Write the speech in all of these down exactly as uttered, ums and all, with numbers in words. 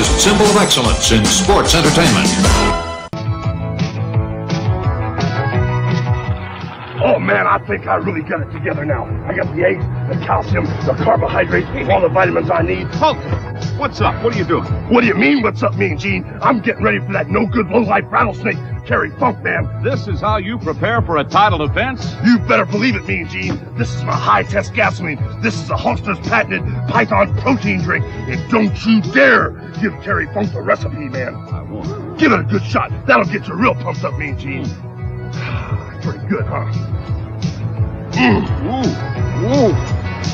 as symbol of excellence in sports entertainment. Oh man, I think I really got it together now. I got the eggs, the calcium, the carbohydrates, all the vitamins I need. Hulk, what's up? What are you doing? What do you mean, what's up, Mean Gene? I'm getting ready for that no-good, low-life rattlesnake, Terry Funk, man. This is how you prepare for a title defense? You better believe it, Mean Gene. This is my high-test gasoline. This is the Hulkster's patented Python protein drink. And don't you dare give Terry Funk the recipe, man. I won't. Give it a good shot. That'll get you real pumped up, Mean Gene. Pretty good, huh? Mm. Ooh. Ooh.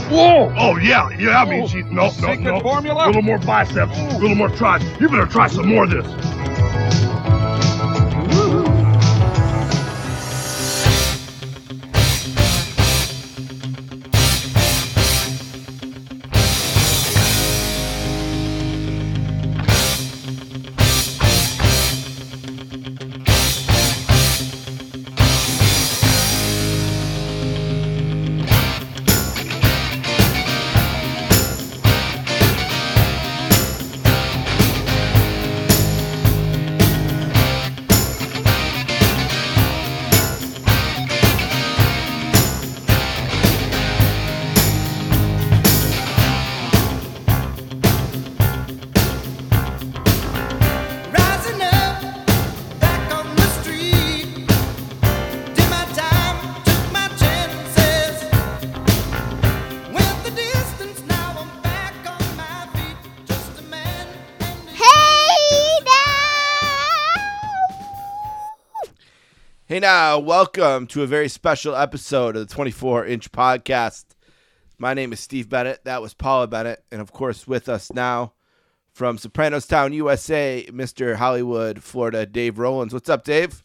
Whoa! Oh, yeah, yeah, I mean, she, no, no, no. Formula? A little more biceps, a little more triceps. You better try some more of this. Hey now, welcome to a very special episode of the twenty-four inch podcast. My name is Steve Bennett. That was Paula Bennett. And of course, with us now from Sopranostown, U S A, Mister Hollywood, Florida, Dave Rollins. What's up, Dave?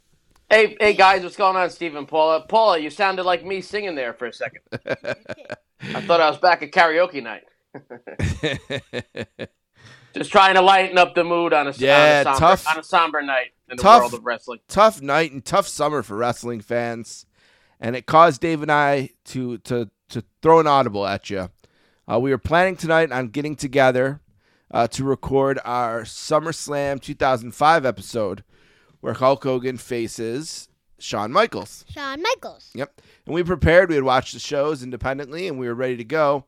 Hey, hey guys, what's going on, Steve and Paula? Paula, you sounded like me singing there for a second. I thought I was back at karaoke night. Just trying to lighten up the mood on a, yeah, on a, somber, tough, on a somber night in the tough, world of wrestling. Tough night and tough summer for wrestling fans. And it caused Dave and I to to, to throw an audible at you. Uh, we were planning tonight on getting together uh, to record our SummerSlam two thousand five episode where Hulk Hogan faces Shawn Michaels. Shawn Michaels. Yep. And we prepared. We had watched the shows independently, and we were ready to go.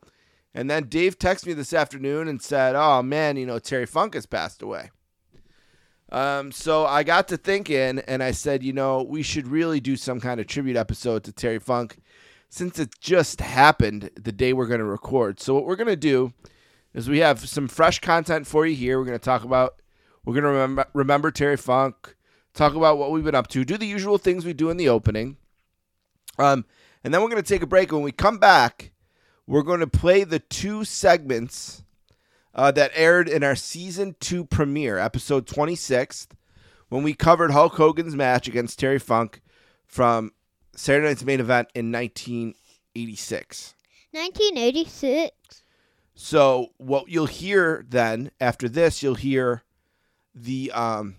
And then Dave texted me this afternoon and said, oh, man, you know, Terry Funk has passed away. Um, so I got to thinking, and I said, you know, we should really do some kind of tribute episode to Terry Funk since it just happened the day we're going to record. So what we're going to do is we have some fresh content for you here. We're going to talk about, we're going to remember, remember Terry Funk, talk about what we've been up to, do the usual things we do in the opening. Um, and then we're going to take a break. When we come back, we're going to play the two segments uh, that aired in our season two premiere, episode twenty-six, when we covered Hulk Hogan's match against Terry Funk from Saturday Night's Main Event in nineteen eighty-six. nineteen eighty-six. So what you'll hear then, after this, you'll hear the um,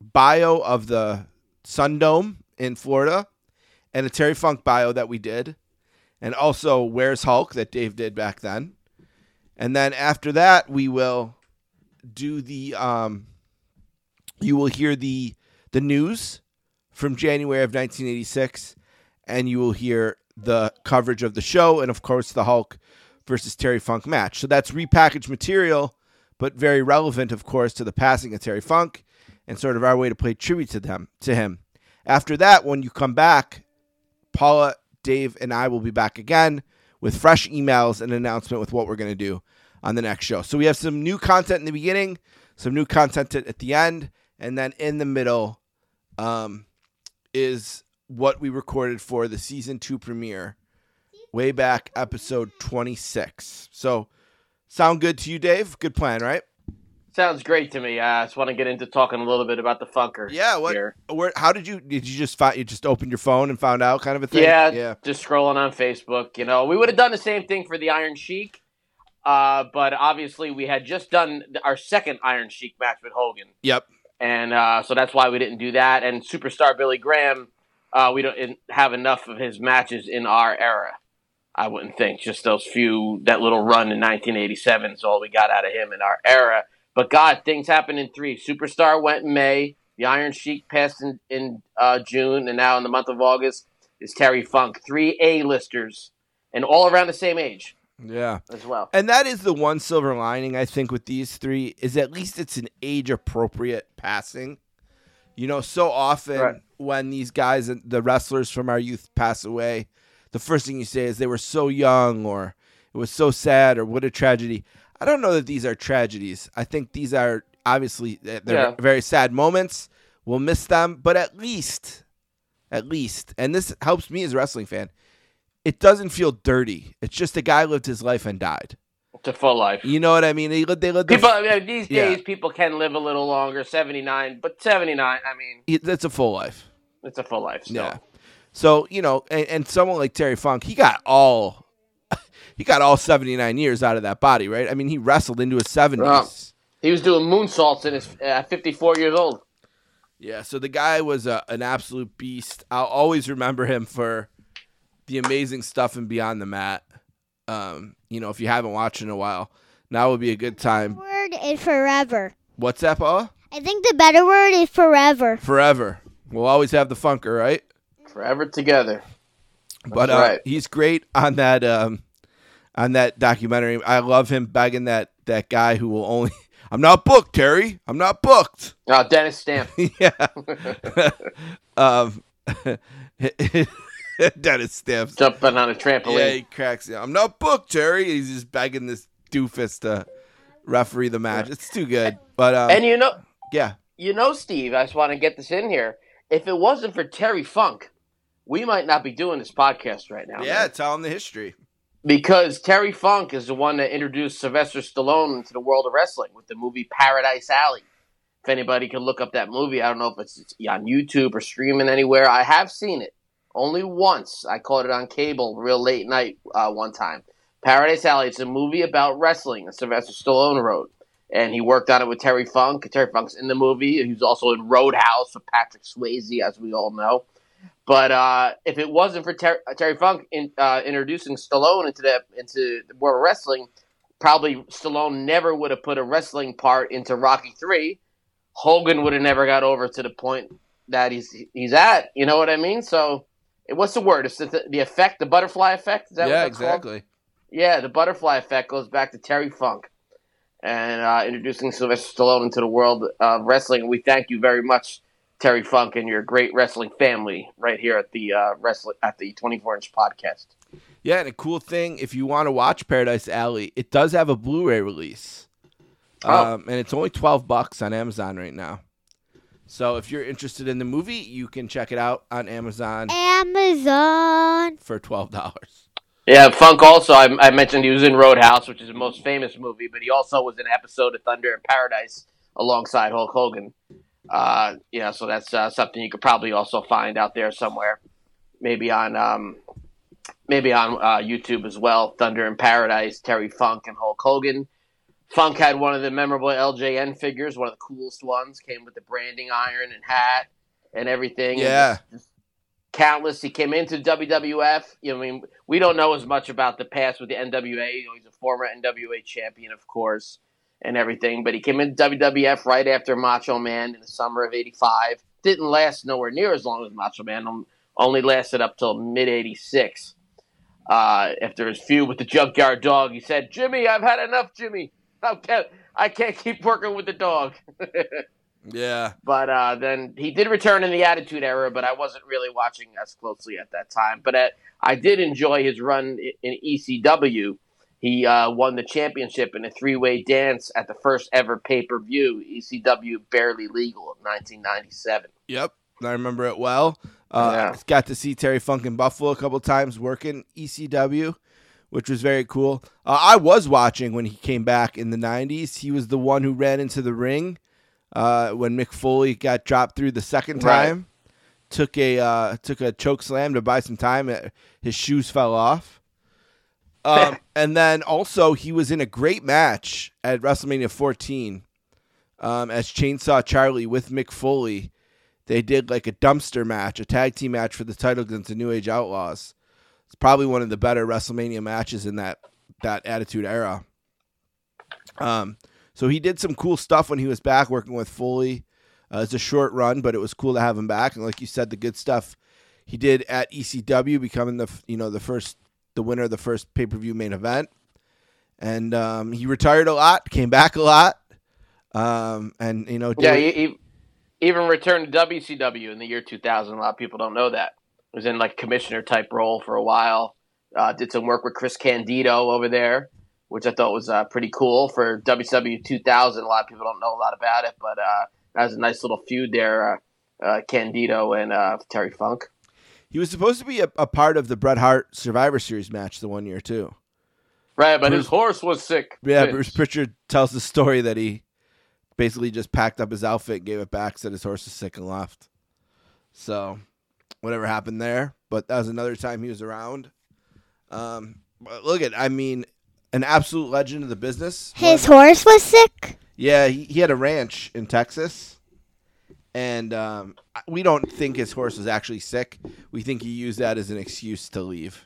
bio of the Sundome in Florida and a Terry Funk bio that we did. And also, Where's Hulk, that Dave did back then. And then after that, we will do the, um, you will hear the the news from January of nineteen eighty-six. And you will hear the coverage of the show and, of course, the Hulk versus Terry Funk match. So that's repackaged material, but very relevant, of course, to the passing of Terry Funk and sort of our way to play tribute to them to him. After that, when you come back, Paula, Dave, and I will be back again with fresh emails and announcement with what we're going to do on the next show. So we have some new content in the beginning, some new content at the end, and then in the middle um, is what we recorded for the season two premiere way back episode twenty-six. So sound good to you, Dave? Good plan, right? Sounds great to me. Uh, I just want to get into talking a little bit about the Funkers. Yeah, what? Here. Where? How did you? Did you just find? You just opened your phone and found out, kind of a thing. Yeah, yeah. Just scrolling on Facebook. You know, we would have done the same thing for the Iron Sheik, uh, but obviously we had just done our second Iron Sheik match with Hogan. Yep. And uh, so that's why we didn't do that. And Superstar Billy Graham, uh, we don't have enough of his matches in our era. I wouldn't think just those few. That little run in nineteen eighty-seven is all we got out of him in our era. But, God, things happened in three. Superstar went in May. The Iron Sheik passed in, in uh, June. And now in the month of August is Terry Funk. Three A-listers. And all around the same age. Yeah. As well. And that is the one silver lining, I think, with these three, is at least it's an age-appropriate passing. You know, so often right. when these guys, the wrestlers from our youth pass away, the first thing you say is they were so young, or it was so sad, or what a tragedy. I don't know that these are tragedies. I think these are obviously they're yeah. very sad moments. We'll miss them, but at least, at least, and this helps me as a wrestling fan, it doesn't feel dirty. It's just a guy lived his life and died. It's a full life. You know what I mean? They lived, they lived people, the, I mean, these days, yeah. people can live a little longer, seventy-nine, but seventy-nine, I mean. That's a full life. It's a full life. Still. Yeah. So, you know, and, and someone like Terry Funk, he got all. He got all seventy-nine years out of that body, right? I mean, he wrestled into his seventies. Wow. He was doing moonsaults at his, uh, fifty-four years old. Yeah, so the guy was a, an absolute beast. I'll always remember him for the amazing stuff and Beyond the Mat. Um, you know, if you haven't watched in a while, now would be a good time. The word is forever. What's that, Paula? I think the better word is forever. Forever. We'll always have the Funker, right? Forever together. That's but uh, right. He's great on that... Um, On that documentary, I love him begging that, that guy who will only... I'm not booked, Terry. I'm not booked. Oh, Dennis Stamp. yeah. um, Dennis Stamp. Jumping on a trampoline. Yeah, he cracks it. I'm not booked, Terry. He's just begging this doofus to referee the match. Yeah. It's too good. But um, And you know... Yeah. You know, Steve, I just want to get this in here. If it wasn't for Terry Funk, we might not be doing this podcast right now. Yeah, man. Tell him the history. Because Terry Funk is the one that introduced Sylvester Stallone into the world of wrestling with the movie Paradise Alley. If anybody can look up that movie, I don't know if it's, it's on YouTube or streaming anywhere. I have seen it only once. I caught it on cable real late night uh, one time. Paradise Alley, it's a movie about wrestling that Sylvester Stallone wrote. And he worked on it with Terry Funk. Terry Funk's in the movie. He's also in Roadhouse with Patrick Swayze, as we all know. But uh, if it wasn't for Ter- Terry Funk in, uh, introducing Stallone into the, into the world of wrestling, probably Stallone never would have put a wrestling part into Rocky three. Hogan would have never got over to the point that he's he's at. You know what I mean? So what's the word? It's the, the effect, the butterfly effect? Is that yeah, what that's exactly. called? Yeah, the butterfly effect goes back to Terry Funk and uh, introducing Sylvester Stallone into the world of wrestling. We thank you very much, Terry Funk, and your great wrestling family right here at the uh, wrestling at the twenty-four inch podcast. Yeah, and a cool thing, if you want to watch Paradise Alley, it does have a Blu-ray release, oh. um, and it's only twelve bucks on Amazon right now. So if you're interested in the movie, you can check it out on Amazon. Amazon for twelve dollars. Yeah, Funk also, I, I mentioned he was in Roadhouse, which is the most famous movie, but he also was in an episode of Thunder in Paradise alongside Hulk Hogan. Uh, yeah, so that's uh, something you could probably also find out there somewhere, maybe on um, maybe on uh, YouTube as well. Thunder in Paradise, Terry Funk and Hulk Hogan. Funk had one of the memorable L J N figures, one of the coolest ones. Came with the branding iron and hat and everything. Yeah, and just, just countless. He came into W W F. You know, I mean, we don't know as much about the past with the N W A. You know, he's a former N W A champion, of course. And everything, but he came into W W F right after Macho Man in the summer of eighty-five. Didn't last nowhere near as long as Macho Man. Only lasted up till mid eighty-six. Uh, after his feud with the Junkyard Dog, he said, "Jimmy, I've had enough, Jimmy. Okay, I can't keep working with the dog." yeah. But uh, then he did return in the Attitude Era, but I wasn't really watching as closely at that time. But at, I did enjoy his run in E C W. He uh, won the championship in a three-way dance at the first ever pay-per-view, E C W Barely Legal, in nineteen ninety-seven. Yep, I remember it well. Uh, yeah. Got to see Terry Funk in Buffalo a couple times working E C W, which was very cool. Uh, I was watching when he came back in the nineties. He was the one who ran into the ring uh, when Mick Foley got dropped through the second time. Right. Took a uh, took a choke slam to buy some time. His shoes fell off. Um, and then also he was in a great match at WrestleMania fourteen um, as Chainsaw Charlie with Mick Foley. They did like a dumpster match, a tag team match for the title against the New Age Outlaws. It's probably one of the better WrestleMania matches in that that Attitude Era. Um, So he did some cool stuff when he was back working with Foley. Uh, it's a short run, but it was cool to have him back. And like you said, the good stuff he did at E C W, becoming the you know the first the winner of the first pay-per-view main event. And um, he retired a lot, came back a lot, um, and you know did... yeah, he, he even returned to W C W in the year two thousand. A lot of people don't know that. He was in like commissioner type role for a while. Uh, did some work with Chris Candido over there, which I thought was uh, pretty cool for W C W two thousand. A lot of people don't know a lot about it, but uh, that was a nice little feud there, uh, uh, Candido and uh, Terry Funk. He was supposed to be a, a part of the Bret Hart Survivor Series match the one year too. Right, but Bruce, his horse was sick. Yeah, bitch. Bruce Pritchard tells the story that he basically just packed up his outfit, gave it back, said his horse was sick and left. So, whatever happened there. But that was another time he was around. Um, but look at, I mean, an absolute legend of the business. His well, horse was sick? Yeah, he, he had a ranch in Texas. And um, we don't think his horse was actually sick. We think he used that as an excuse to leave.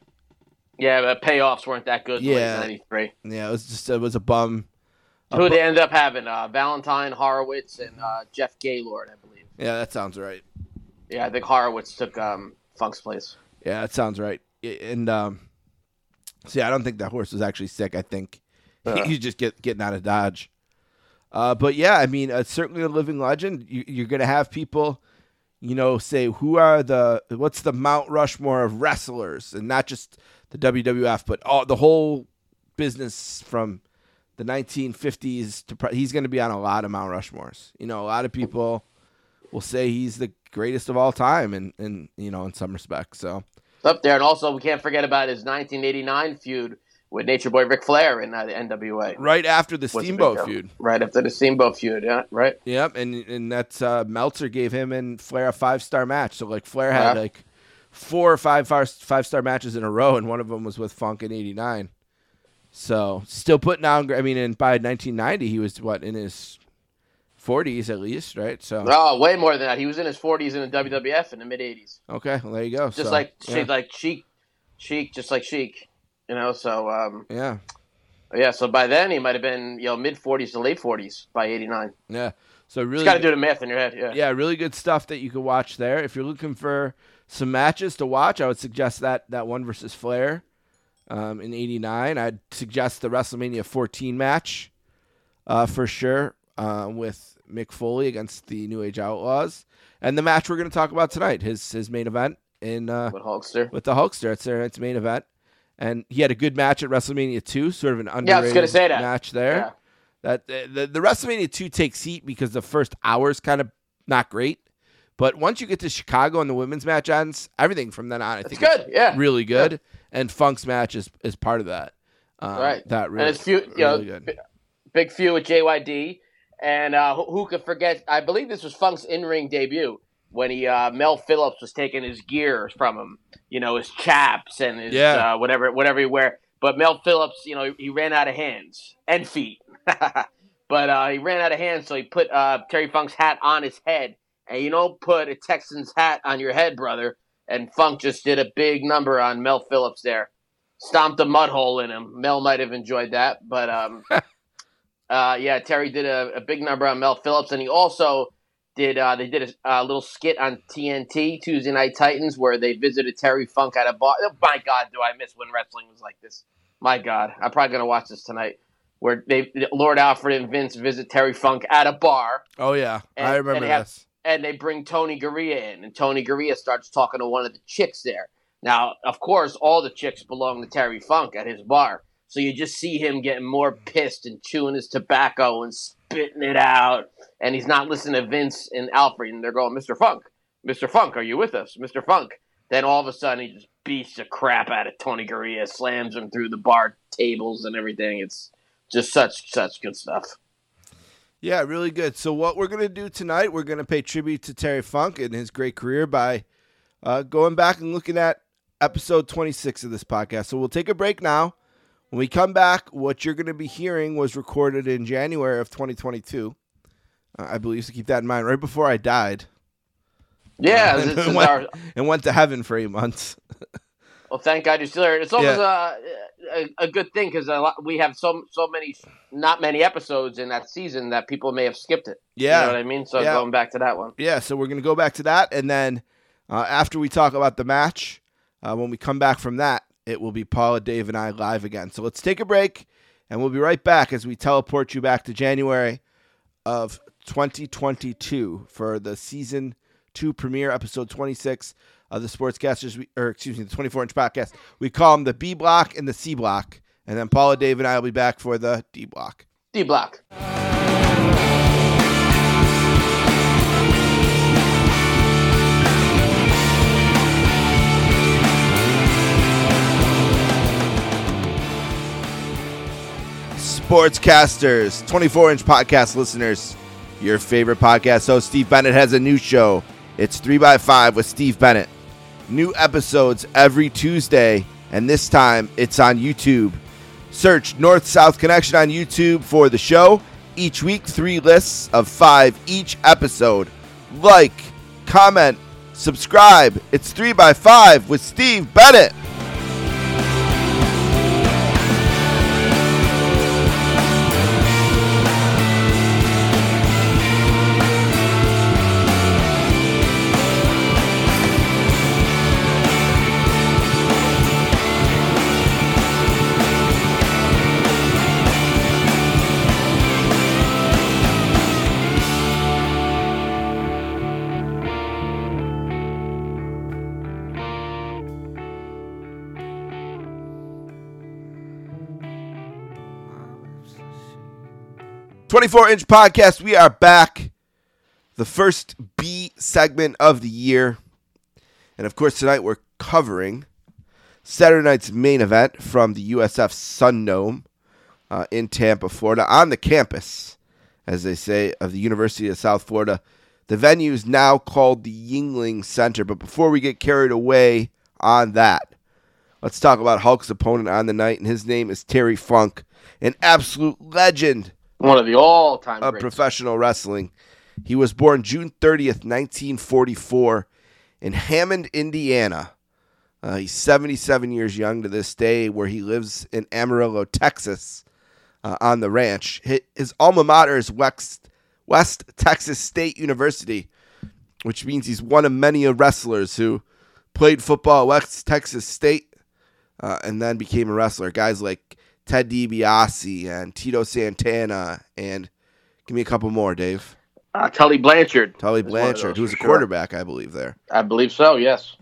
Yeah, but payoffs weren't that good in nineteen ninety-three. Yeah, it was just it was a bum. A Who bum. They ended up having? Uh, Valentine, Horowitz, and uh, Jeff Gaylord, I believe. Yeah, that sounds right. Yeah, I think Horowitz took um, Funk's place. Yeah, that sounds right. And um, see, I don't think that horse was actually sick. I think uh-huh. he's just get, getting out of Dodge. Uh, but yeah, I mean, uh, certainly a living legend. You, you're going to have people... you know, say, who are the, what's the Mount Rushmore of wrestlers? And not just the W W F, but all the whole business from the nineteen fifties to, he's going to be on a lot of Mount Rushmores. You know, a lot of people will say he's the greatest of all time and, and you know, in some respects. So it's up there. And also we can't forget about his nineteen eighty-nine feud with Nature Boy Ric Flair in uh, the N W A. Right after the Steamboat feud. Right after the Steamboat feud, yeah, right. Yep, and and that's uh, Meltzer gave him and Flair a five-star match. So, like, Flair had, yeah. like, four or five five-star matches in a row, and one of them was with Funk in eighty-nine. So, still putting on, I mean, and by nineteen ninety, he was, what, in his forties at least, right? So. Oh, way more than that. He was in his forties in the W W F in the mid-eighties. Okay, well, there you go. Just so, like, yeah. like Sheik, Sheik, just like Sheik. You know, so, um, yeah. Yeah, so by then he might have been, you know, mid-forties to late forties by eighty-nine. Yeah. So really... you got to do the math in your head, yeah. Yeah, really good stuff that you can watch there. If you're looking for some matches to watch, I would suggest that that one versus Flair um, in eighty-nine. I'd suggest the WrestleMania fourteen match uh, for sure uh, with Mick Foley against the New Age Outlaws. And the match we're going to talk about tonight, his his main event in uh, with Hulkster. With the Hulkster. It's their main event. And he had a good match at WrestleMania two, sort of an underrated yeah, say that. match there. Yeah. That the, the WrestleMania two takes heat because the first hour is kind of not great. But once you get to Chicago and the women's match ends, everything from then on, I think it's good. It's yeah. really good. Yeah. And Funk's match is, is part of that. Um, right. That really, and it's few, really know, good. B- big feud with J Y D. And uh, who, who could forget, I believe this was Funk's in-ring debut. When he uh, Mel Phillips was taking his gear from him, you know, his chaps and his yeah. uh, whatever whatever he wear. But Mel Phillips, you know, he ran out of hands and feet. But uh, he ran out of hands, so he put uh, Terry Funk's hat on his head. And you don't put a Texan's hat on your head, brother. And Funk just did a big number on Mel Phillips there. Stomped a mud hole in him. Mel might have enjoyed that. But, um, uh, yeah, Terry did a, a big number on Mel Phillips. And he also... Did uh, they did a uh, little skit on T N T, Tuesday Night Titans, where they visited Terry Funk at a bar. Oh, my God, do I miss when wrestling was like this. My God, I'm probably going to watch this tonight, where they Lord Alfred and Vince visit Terry Funk at a bar. Oh, yeah, and, I remember and have, this. And they bring Tony Garea in, and Tony Garea starts talking to one of the chicks there. Now, of course, all the chicks belong to Terry Funk at his bar, so you just see him getting more pissed and chewing his tobacco and spitting it out, and he's not listening to Vince and Alfred, and they're going, Mister Funk, Mister Funk, are you with us? Mister Funk. Then all of a sudden, he just beats the crap out of Tony Garea, slams him through the bar tables and everything. It's just such, such good stuff. Yeah, really good. So what we're going to do tonight, we're going to pay tribute to Terry Funk and his great career by uh, going back and looking at episode twenty-six of this podcast. So we'll take a break now. When we come back, what you're going to be hearing was recorded in January of twenty twenty-two. Uh, I believe, so keep that in mind, right before I died. Yeah. Uh, and, and, went, our... and went to heaven for eight months. Well, thank God you're still here. It's always yeah. a, a, a good thing because we have so so many, not many episodes in that season that people may have skipped it. Yeah. You know what I mean? So yeah. going back to that one. Yeah, so we're going to go back to that. And then uh, after we talk about the match, uh, when we come back from that, it will be Paula, Dave, and I live again. So let's take a break, and we'll be right back as we teleport you back to January of twenty twenty-two for the season two premiere, episode twenty-six of the Sportscasters, we, or excuse me, the twenty-four inch podcast. We call them the B block and the C block. And then Paula, Dave, and I will be back for the D block. D block. Sportscasters, twenty-four inch podcast listeners, your favorite podcast host Steve Bennett has a new show. It's three by five with Steve Bennett. New episodes every Tuesday, and this time it's on YouTube. Search North South Connection on YouTube for the show. Each week, three lists of five each episode. Like, comment, subscribe. It's three by five with Steve Bennett. twenty-four inch podcast, we are back. The first B segment of the year. And of course, tonight we're covering Saturday night's main event from the U S F Sundome uh, in Tampa, Florida, on the campus, as they say, of the University of South Florida. The venue is now called the Yingling Center. But before we get carried away on that, let's talk about Hulk's opponent on the night, and his name is Terry Funk, an absolute legend. One of the all-time greats of professional wrestling. He was born June thirtieth, nineteen forty-four, in Hammond, Indiana. Uh, he's seventy-seven years young to this day, where he lives in Amarillo, Texas, uh, on the ranch. His alma mater is West, West Texas State University, which means he's one of many wrestlers who played football at West Texas State uh, and then became a wrestler. Guys like Ted DiBiase and Tito Santana, and give me a couple more, Dave. Uh, Tully Blanchard. Tully Blanchard, who was a sure. quarterback, I believe, there. I believe so, yes.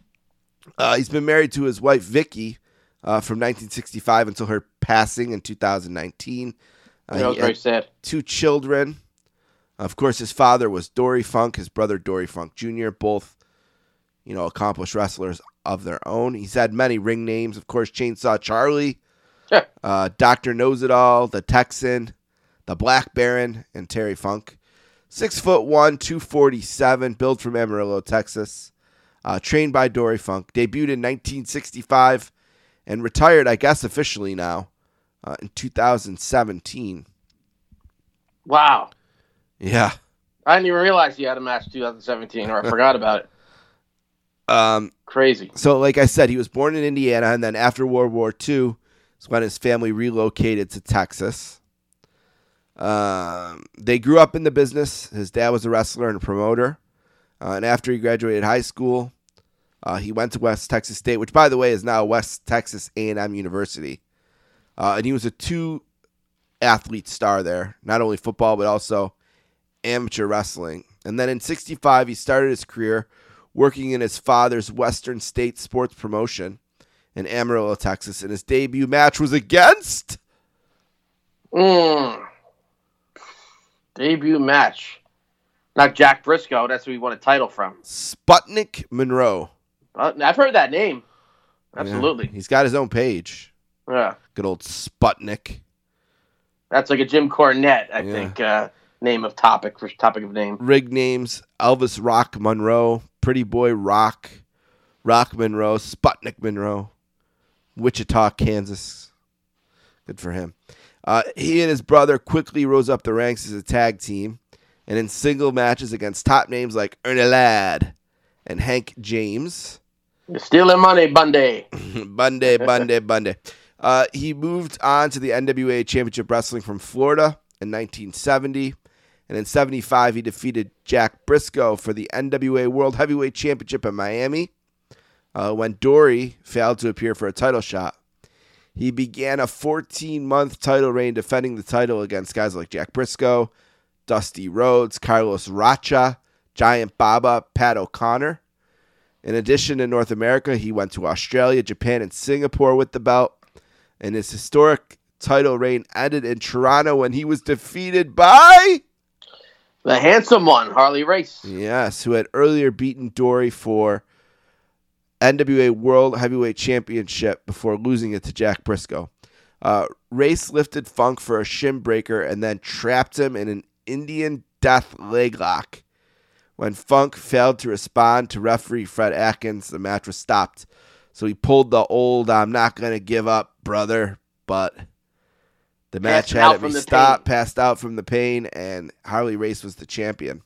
Uh, he's been married to his wife, Vicky, uh, from nineteen sixty-five until her passing in two thousand nineteen. Uh, that was very sad. Two children. Of course, his father was Dory Funk, his brother Dory Funk Junior, both, you know, accomplished wrestlers of their own. He's had many ring names, of course, Chainsaw Charlie, Sure. Uh, Doctor Knows-It-All, the Texan, the Black Baron, and Terry Funk. Six foot one, two forty-seven, built from Amarillo, Texas. Uh, trained by Dory Funk. Debuted in nineteen sixty-five and retired, I guess, officially now uh, in two thousand seventeen. Wow. Yeah. I didn't even realize he had a match in two thousand seventeen, or I forgot about it. Um, Crazy. So, like I said, he was born in Indiana, and then after World War Two, it's when his family relocated to Texas. Um, they grew up in the business. His dad was a wrestler and a promoter. Uh, and after he graduated high school, uh, he went to West Texas State, which, by the way, is now West Texas A and M University. Uh, and he was a two-athlete star there, not only football but also amateur wrestling. And then in sixty-five, he started his career working in his father's Western State sports promotion in Amarillo, Texas, and his debut match was against. Mm. Debut match. Not Jack Brisco. That's who he won a title from. Sputnik Monroe. Uh, I've heard that name. Absolutely. Yeah, he's got his own page. Yeah. Good old Sputnik. That's like a Jim Cornette, I yeah. think, uh, name of topic, for topic of name. Rig names, Elvis Rock Monroe, Pretty Boy Rock, Rock Monroe, Sputnik Monroe. Wichita, Kansas. Good for him. Uh, he and his brother quickly rose up the ranks as a tag team and in single matches against top names like Ernie Ladd and Hank James. You're stealing money, Bundy. Bundy, Bundy, Bundy. Uh, he moved on to the N W A Championship Wrestling from Florida in nineteen seventy. And in seventy-five, he defeated Jack Brisco for the N W A World Heavyweight Championship in Miami. Uh, when Dory failed to appear for a title shot, he began a fourteen-month title reign defending the title against guys like Jack Brisco, Dusty Rhodes, Carlos Racha, Giant Baba, Pat O'Connor. In addition, in North America, he went to Australia, Japan, and Singapore with the belt. And his historic title reign ended in Toronto when he was defeated by... the handsome one, Harley Race. Yes, who had earlier beaten Dory for N W A World Heavyweight Championship before losing it to Jack Brisco. Uh, Race lifted Funk for a shin breaker and then trapped him in an Indian death leg lock. When Funk failed to respond to referee Fred Atkins, the match was stopped. So he pulled the old, I'm not going to give up, brother, but... the match had to be stopped, passed out from the pain, and Harley Race was the champion.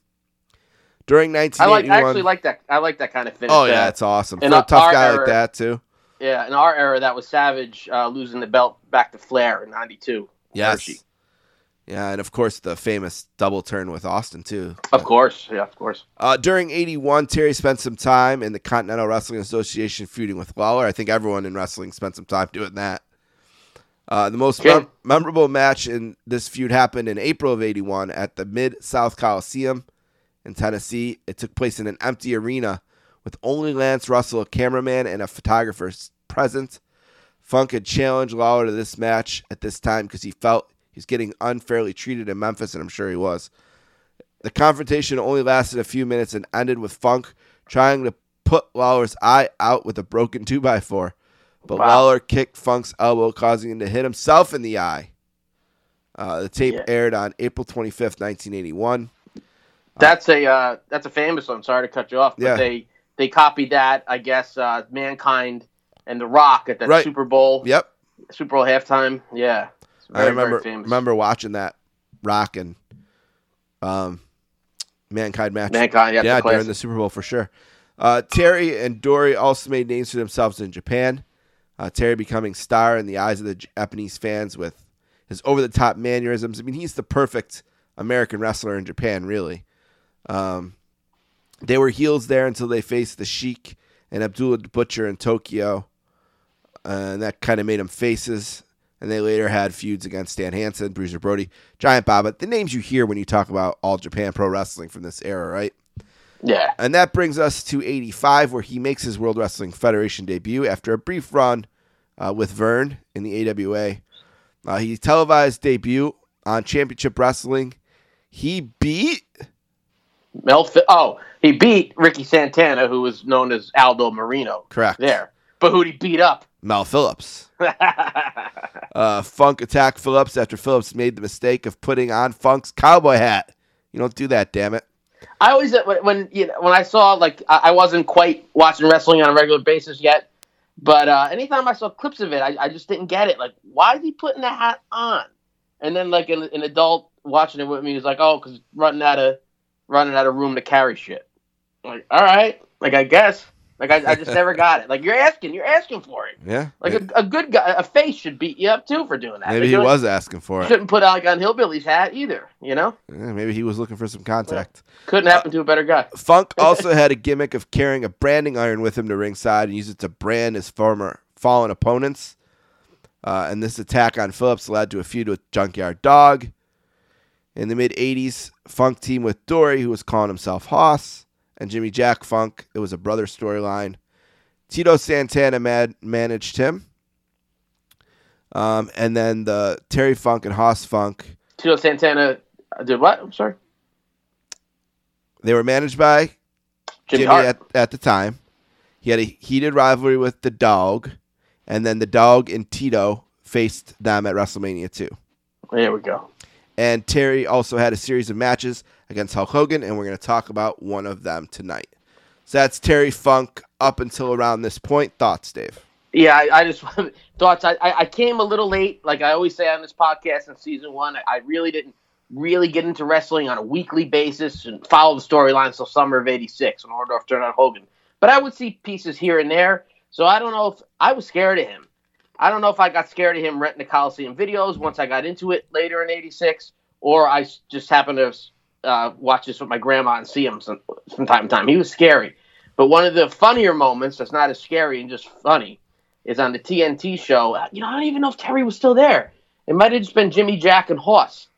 During nineteen eighty-one... I, like, I actually like that. I like that kind of finish. Oh, yeah, it's awesome. For a tough guy era, like that, too. Yeah, in our era, that was Savage uh, losing the belt back to Flair in ninety-two. Yes. Hershey. Yeah, and of course, the famous double turn with Austin, too. Of but, course. Yeah, of course. Uh, during eighty-one, Terry spent some time in the Continental Wrestling Association feuding with Lawler. I think everyone in wrestling spent some time doing that. Uh, the most mem- memorable match in this feud happened in April of eighty-one at the Mid-South Coliseum in Tennessee. It took place in an empty arena with only Lance Russell, a cameraman, and a photographer present. Funk had challenged Lawler to this match at this time because he felt he was getting unfairly treated in Memphis, and I'm sure he was. The confrontation only lasted a few minutes and ended with Funk trying to put Lawler's eye out with a broken two by four. But wow. Lawler kicked Funk's elbow, causing him to hit himself in the eye. Uh, the tape yeah. aired on April twenty-fifth, nineteen eighty-one. That's uh, a uh, that's a famous one. Sorry to cut you off, but yeah. they they copied that, I guess, uh, Mankind and The Rock at that right. Super Bowl. Yep, Super Bowl halftime. Yeah, very, I remember remember watching that Rock and um, Mankind match. Mankind, yeah, yeah, during the Super Bowl for sure. Uh, Terry and Dory also made names for themselves in Japan. Uh, Terry becoming star in the eyes of the Japanese fans with his over-the-top mannerisms. I mean, he's the perfect American wrestler in Japan, really. Um, they were heels there until they faced the Sheik and Abdullah the Butcher in Tokyo, uh, and that kind of made them faces. And they later had feuds against Stan Hansen, Bruiser Brody, Giant Baba, the names you hear when you talk about all Japan pro wrestling from this era, right? Yeah. And that brings us to eighty-five, where he makes his World Wrestling Federation debut after a brief run uh, with Vern in the A W A. Uh, he televised debut on Championship Wrestling. He beat... Mel. Oh, he beat Ricky Santana, who was known as Aldo Marino. Correct. There. But who'd he beat up? Mel Phillips. uh, Funk attacked Phillips after Phillips made the mistake of putting on Funk's cowboy hat. You don't do that, damn it. I always when you know, when I saw, like, I wasn't quite watching wrestling on a regular basis yet, but uh, anytime I saw clips of it, I, I just didn't get it. Like, why is he putting the hat on? And then, like, an, an adult watching it with me was like, "Oh, because running out of running out of room to carry shit." I'm like, all right, like I guess, like I, I just never got it. Like, you're asking, you're asking for it. Yeah. Like it, a, a good guy, a face should beat you up too for doing that. Maybe he was asking for it. Shouldn't put out, like, on Hillbilly's hat either. You know. Yeah, maybe he was looking for some contact. Yeah. Couldn't happen uh, to a better guy. Funk also had a gimmick of carrying a branding iron with him to ringside and used it to brand his former fallen opponents. Uh, and this attack on Phillips led to a feud with Junkyard Dog. In the mid-eighties, Funk teamed with Dory, who was calling himself Hoss, and Jimmy Jack Funk. It was a brother storyline. Tito Santana mad- managed him. Um, and then the Terry Funk and Hoss Funk. Tito Santana did what? I'm sorry. They were managed by Jimmy, Jimmy at, at the time. He had a heated rivalry with the Dog, and then the Dog and Tito faced them at WrestleMania two. There we go. And Terry also had a series of matches against Hulk Hogan, and we're going to talk about one of them tonight. So that's Terry Funk up until around this point. Thoughts, Dave? Yeah, I, I just thoughts. I, I came a little late, like I always say on this podcast in season one. I, I really didn't. really get into wrestling on a weekly basis and follow the storylines till summer of eighty-six when Orndorff turned on Hogan. But I would see pieces here and there. So I don't know if I was scared of him. I don't know if I got scared of him renting the Coliseum videos once I got into it later in eighty-six, or I just happened to uh, watch this with my grandma and see him some, from time to time. He was scary. But one of the funnier moments that's not as scary and just funny is on the T N T show. You know, I don't even know if Terry was still there. It might have just been Jimmy, Jack, and Hoss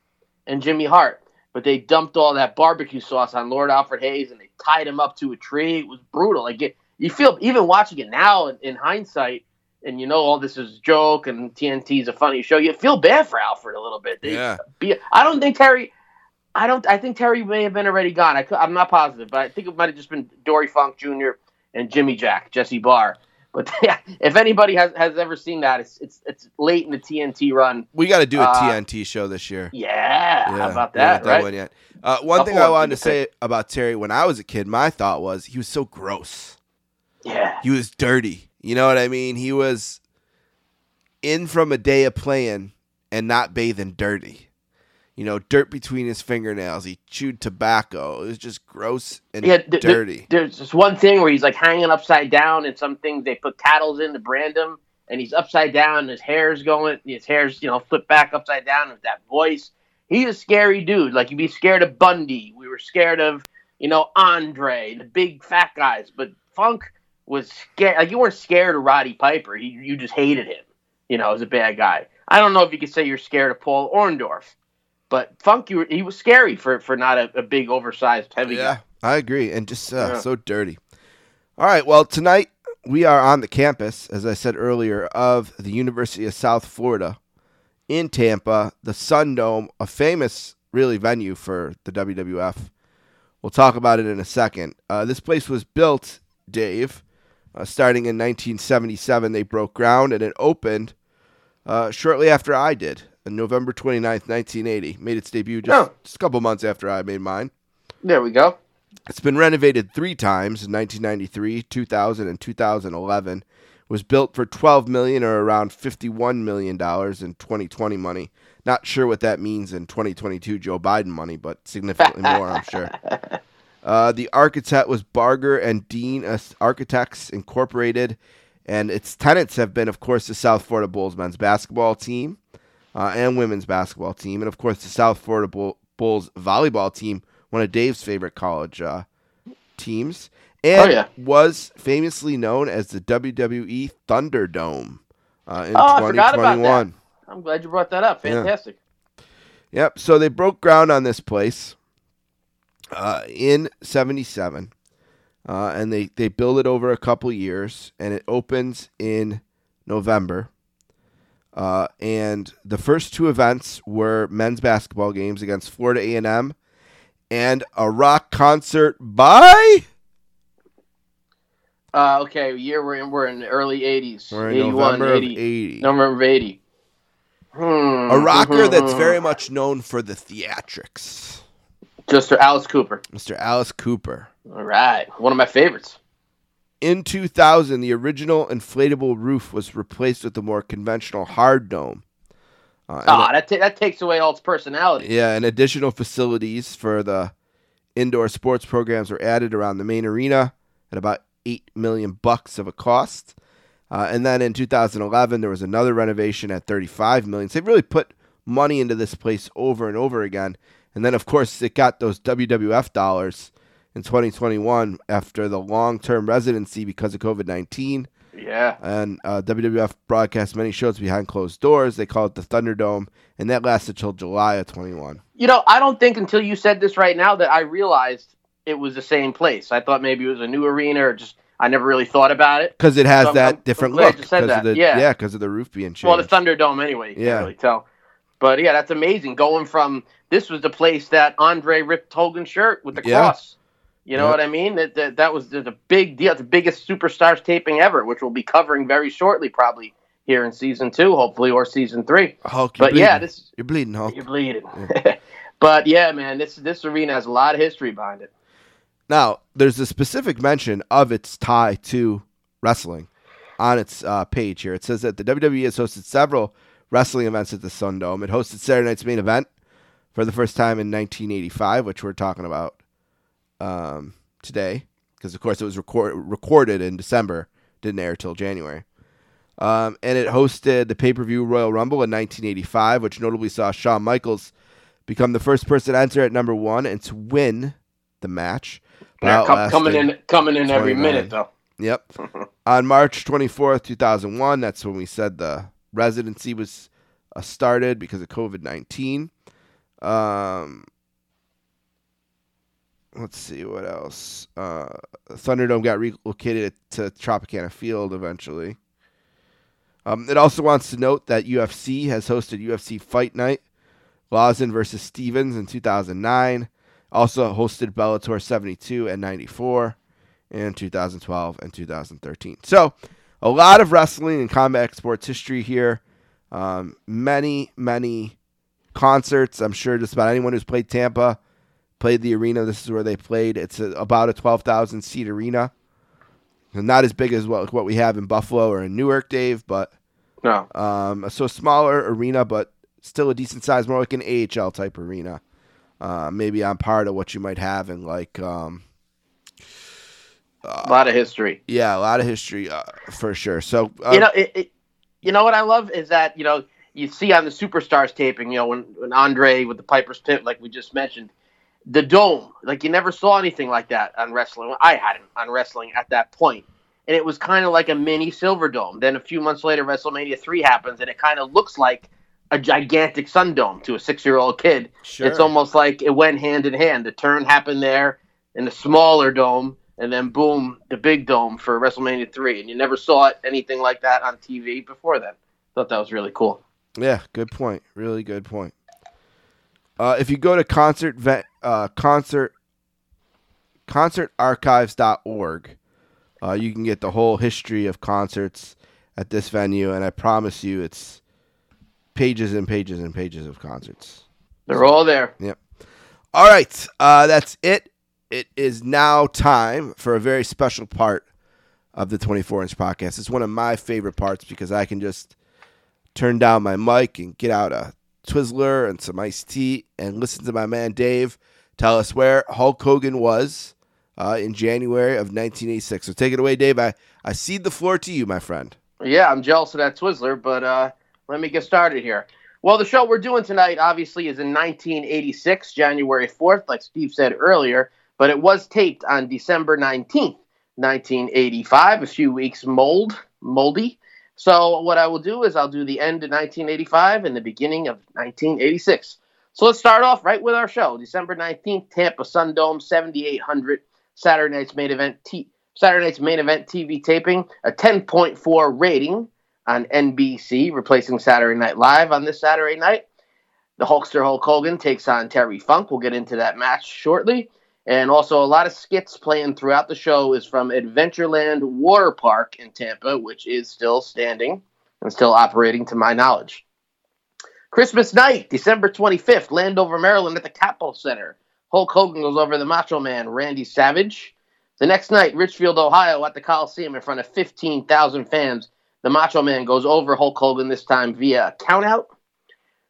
and Jimmy Hart. But they dumped all that barbecue sauce on Lord Alfred Hayes, and they tied him up to a tree. It was brutal. Like it, you feel, even watching it now in, in hindsight, and you know all this is a joke and T N T's a funny show, you feel bad for Alfred a little bit. Yeah. Be, I don't think Terry – I don't. I think Terry may have been already gone. I, I'm not positive, but I think it might have just been Dory Funk Junior and Jimmy Jack, Jesse Barr. But yeah, if anybody has, has ever seen that, it's it's it's late in the T N T run. We got to do a uh, T N T show this year. Yeah, yeah how about that? Right? That one yet. Uh, one I'll thing I wanted to say pick. about Terry when I was a kid, my thought was he was so gross. Yeah, he was dirty. You know what I mean? He was in from a day of playing and not bathing dirty. You know, dirt between his fingernails. He chewed tobacco. It was just gross and yeah, th- dirty. Th- there's this one thing where he's like hanging upside down, and some things they put cattles in to brand him, and he's upside down, and his hair's going, his hair's, you know, flipped back upside down with that voice. He's a scary dude. Like, you'd be scared of Bundy. We were scared of, you know, Andre, the big fat guys. But Funk was scared. Like, you weren't scared of Roddy Piper. He, you just hated him, you know, as a bad guy. I don't know if you could say you're scared of Paul Orndorff. But Funk, you were, he was scary for, for not a, a big, oversized, heavy guy. Yeah, I agree. And just uh, yeah. so dirty. All right. Well, tonight we are on the campus, as I said earlier, of the University of South Florida in Tampa, the Sun Dome, a famous, really, venue for the W W F. We'll talk about it in a second. Uh, this place was built, Dave, uh, starting in nineteen seventy-seven. They broke ground, and it opened uh, shortly after I did. On November twenty-ninth, nineteen eighty. Made its debut just, oh. just a couple months after I made mine. There we go. It's been renovated three times in nineteen ninety-three, two thousand, and two thousand eleven. It was built for twelve million dollars, or around fifty-one million dollars in twenty twenty money. Not sure what that means in twenty twenty-two Joe Biden money, but significantly more, I'm sure. Uh, the architect was Barger and Dean Architects Incorporated, and its tenants have been, of course, the South Florida Bulls men's basketball team. Uh, and women's basketball team, and of course the South Florida Bull- Bulls volleyball team, one of Dave's favorite college uh, teams, and oh, yeah. was famously known as the W W E Thunderdome uh, in oh, twenty twenty-one. I forgot about that. I'm glad you brought that up. Fantastic. Yeah. Yep. So they broke ground on this place uh, in seventy-seven, uh, and they they built it over a couple years, and it opens in November. Uh, and the first two events were men's basketball games against Florida A and M and a rock concert by. Uh, okay, year we're in. We're in the early eighties. We're in November eighty. November of eighty. Hmm. A rocker that's very much known for the theatrics. Mister Alice Cooper. Mister Alice Cooper. All right, one of my favorites. In two thousand, the original inflatable roof was replaced with a more conventional hard dome. Uh, ah, that t- that takes away all its personality. Yeah, and additional facilities for the indoor sports programs were added around the main arena at about eight million dollars bucks of a cost. Uh, and then in two thousand eleven, there was another renovation at thirty-five million dollars. So they really put money into this place over and over again. And then, of course, it got those W W F dollars in twenty twenty-one, after the long-term residency because of COVID nineteen. Yeah. And uh, W W F broadcast many shows behind closed doors. They call it the Thunderdome, and that lasted until July of twenty-one. You know, I don't think until you said this right now that I realized it was the same place. I thought maybe it was a new arena, or just I never really thought about it. Because it has so that I'm, different I'm look. Because of the, yeah, because yeah, of the roof being changed. Well, the Thunderdome anyway, you can't yeah. really tell. But, yeah, that's amazing. Going from this was the place that Andre ripped Hogan's shirt with the yeah. cross. You know yep. what I mean? That that, that was the big deal. It's the biggest Superstars taping ever, which we'll be covering very shortly, probably here in season two, hopefully, or season three. Hulk, you're but bleeding. yeah, this you're bleeding, Hulk. You're bleeding. Yeah. But yeah, man, this this arena has a lot of history behind it. Now, there's a specific mention of its tie to wrestling on its uh, page here. It says that the W W E has hosted several wrestling events at the Sun Dome. It hosted Saturday Night's Main Event for the first time in nineteen eighty-five, which we're talking about. Um, today, because, of course, it was record- recorded in December, didn't air till January. Um, and it hosted the pay-per-view Royal Rumble in nineteen eighty-five, which notably saw Shawn Michaels become the first person to enter at number one and to win the match. Now, com- coming in coming in every minute, though. Yep. On March twenty-fourth, two thousand one, that's when we said the residency was uh, started because of COVID nineteen. Um, let's see, what else? Uh, Thunderdome got relocated to Tropicana Field eventually. Um, it also wants to note that U F C has hosted U F C Fight Night, Lawson versus Stevens in two thousand nine, also hosted Bellator seventy-two and ninety-four in two thousand twelve and two thousand thirteen. So a lot of wrestling and combat sports history here. Um, many, many concerts. I'm sure just about anyone who's played Tampa played the arena. This is where they played. It's a, about a twelve thousand seat arena. Not as big as what, what we have in Buffalo or in Newark, Dave, but no. Um, so smaller arena, but still a decent size, more like an A H L type arena. Uh, maybe on par to what you might have in like um, uh, a lot of history. Yeah, a lot of history uh, for sure. So uh, you know, it, it, you know what I love is that you know you see on the Superstars taping, you know, when, when Andre with the Piper's Pit, like we just mentioned, the dome, like you never saw anything like that on wrestling. I hadn't on wrestling at that point. And it was kind of like a mini Silver Dome. Then a few months later, WrestleMania three happens, and it kind of looks like a gigantic Sun Dome to a six-year-old kid. Sure. It's almost like it went hand in hand. The turn happened there in the smaller dome, and then boom, the big dome for WrestleMania three. And you never saw it anything like that on T V before then. Thought that was really cool. Yeah, good point. Really good point. Uh, if you go to concert uh, concert concert archives dot org, uh, you can get the whole history of concerts at this venue, and I promise you, it's pages and pages and pages of concerts. They're so, all there. Yep. All right. Uh, that's it. It is now time for a very special part of the twenty-four inch podcast. It's one of my favorite parts because I can just turn down my mic and get out a Twizzler and some iced tea and listen to my man Dave tell us where Hulk Hogan was uh, in January of nineteen eighty-six. So take it away, Dave. I, I cede the floor to you, my friend. Yeah, I'm jealous of that Twizzler, but... Uh... let me get started here. Well, the show we're doing tonight, obviously, is in nineteen eighty-six, January fourth, like Steve said earlier, but it was taped on December nineteenth, nineteen eighty-five, a few weeks mold, moldy. So what I will do is I'll do the end of nineteen eighty-five and the beginning of nineteen eighty-six. So let's start off right with our show, December nineteenth, Tampa Sun Dome, seventy-eight hundred, Saturday night's main event, t- Saturday night's main event T V taping, a ten point four rating on N B C, replacing Saturday Night Live on this Saturday night. The Hulkster Hulk Hogan takes on Terry Funk. We'll get into that match shortly. And also a lot of skits playing throughout the show is from Adventureland Water Park in Tampa, which is still standing and still operating to my knowledge. Christmas night, December twenty-fifth, Landover, Maryland at the Capitol Center. Hulk Hogan goes over the Macho Man, Randy Savage. The next night, Richfield, Ohio at the Coliseum in front of fifteen thousand fans. The Macho Man goes over Hulk Hogan this time via a countout.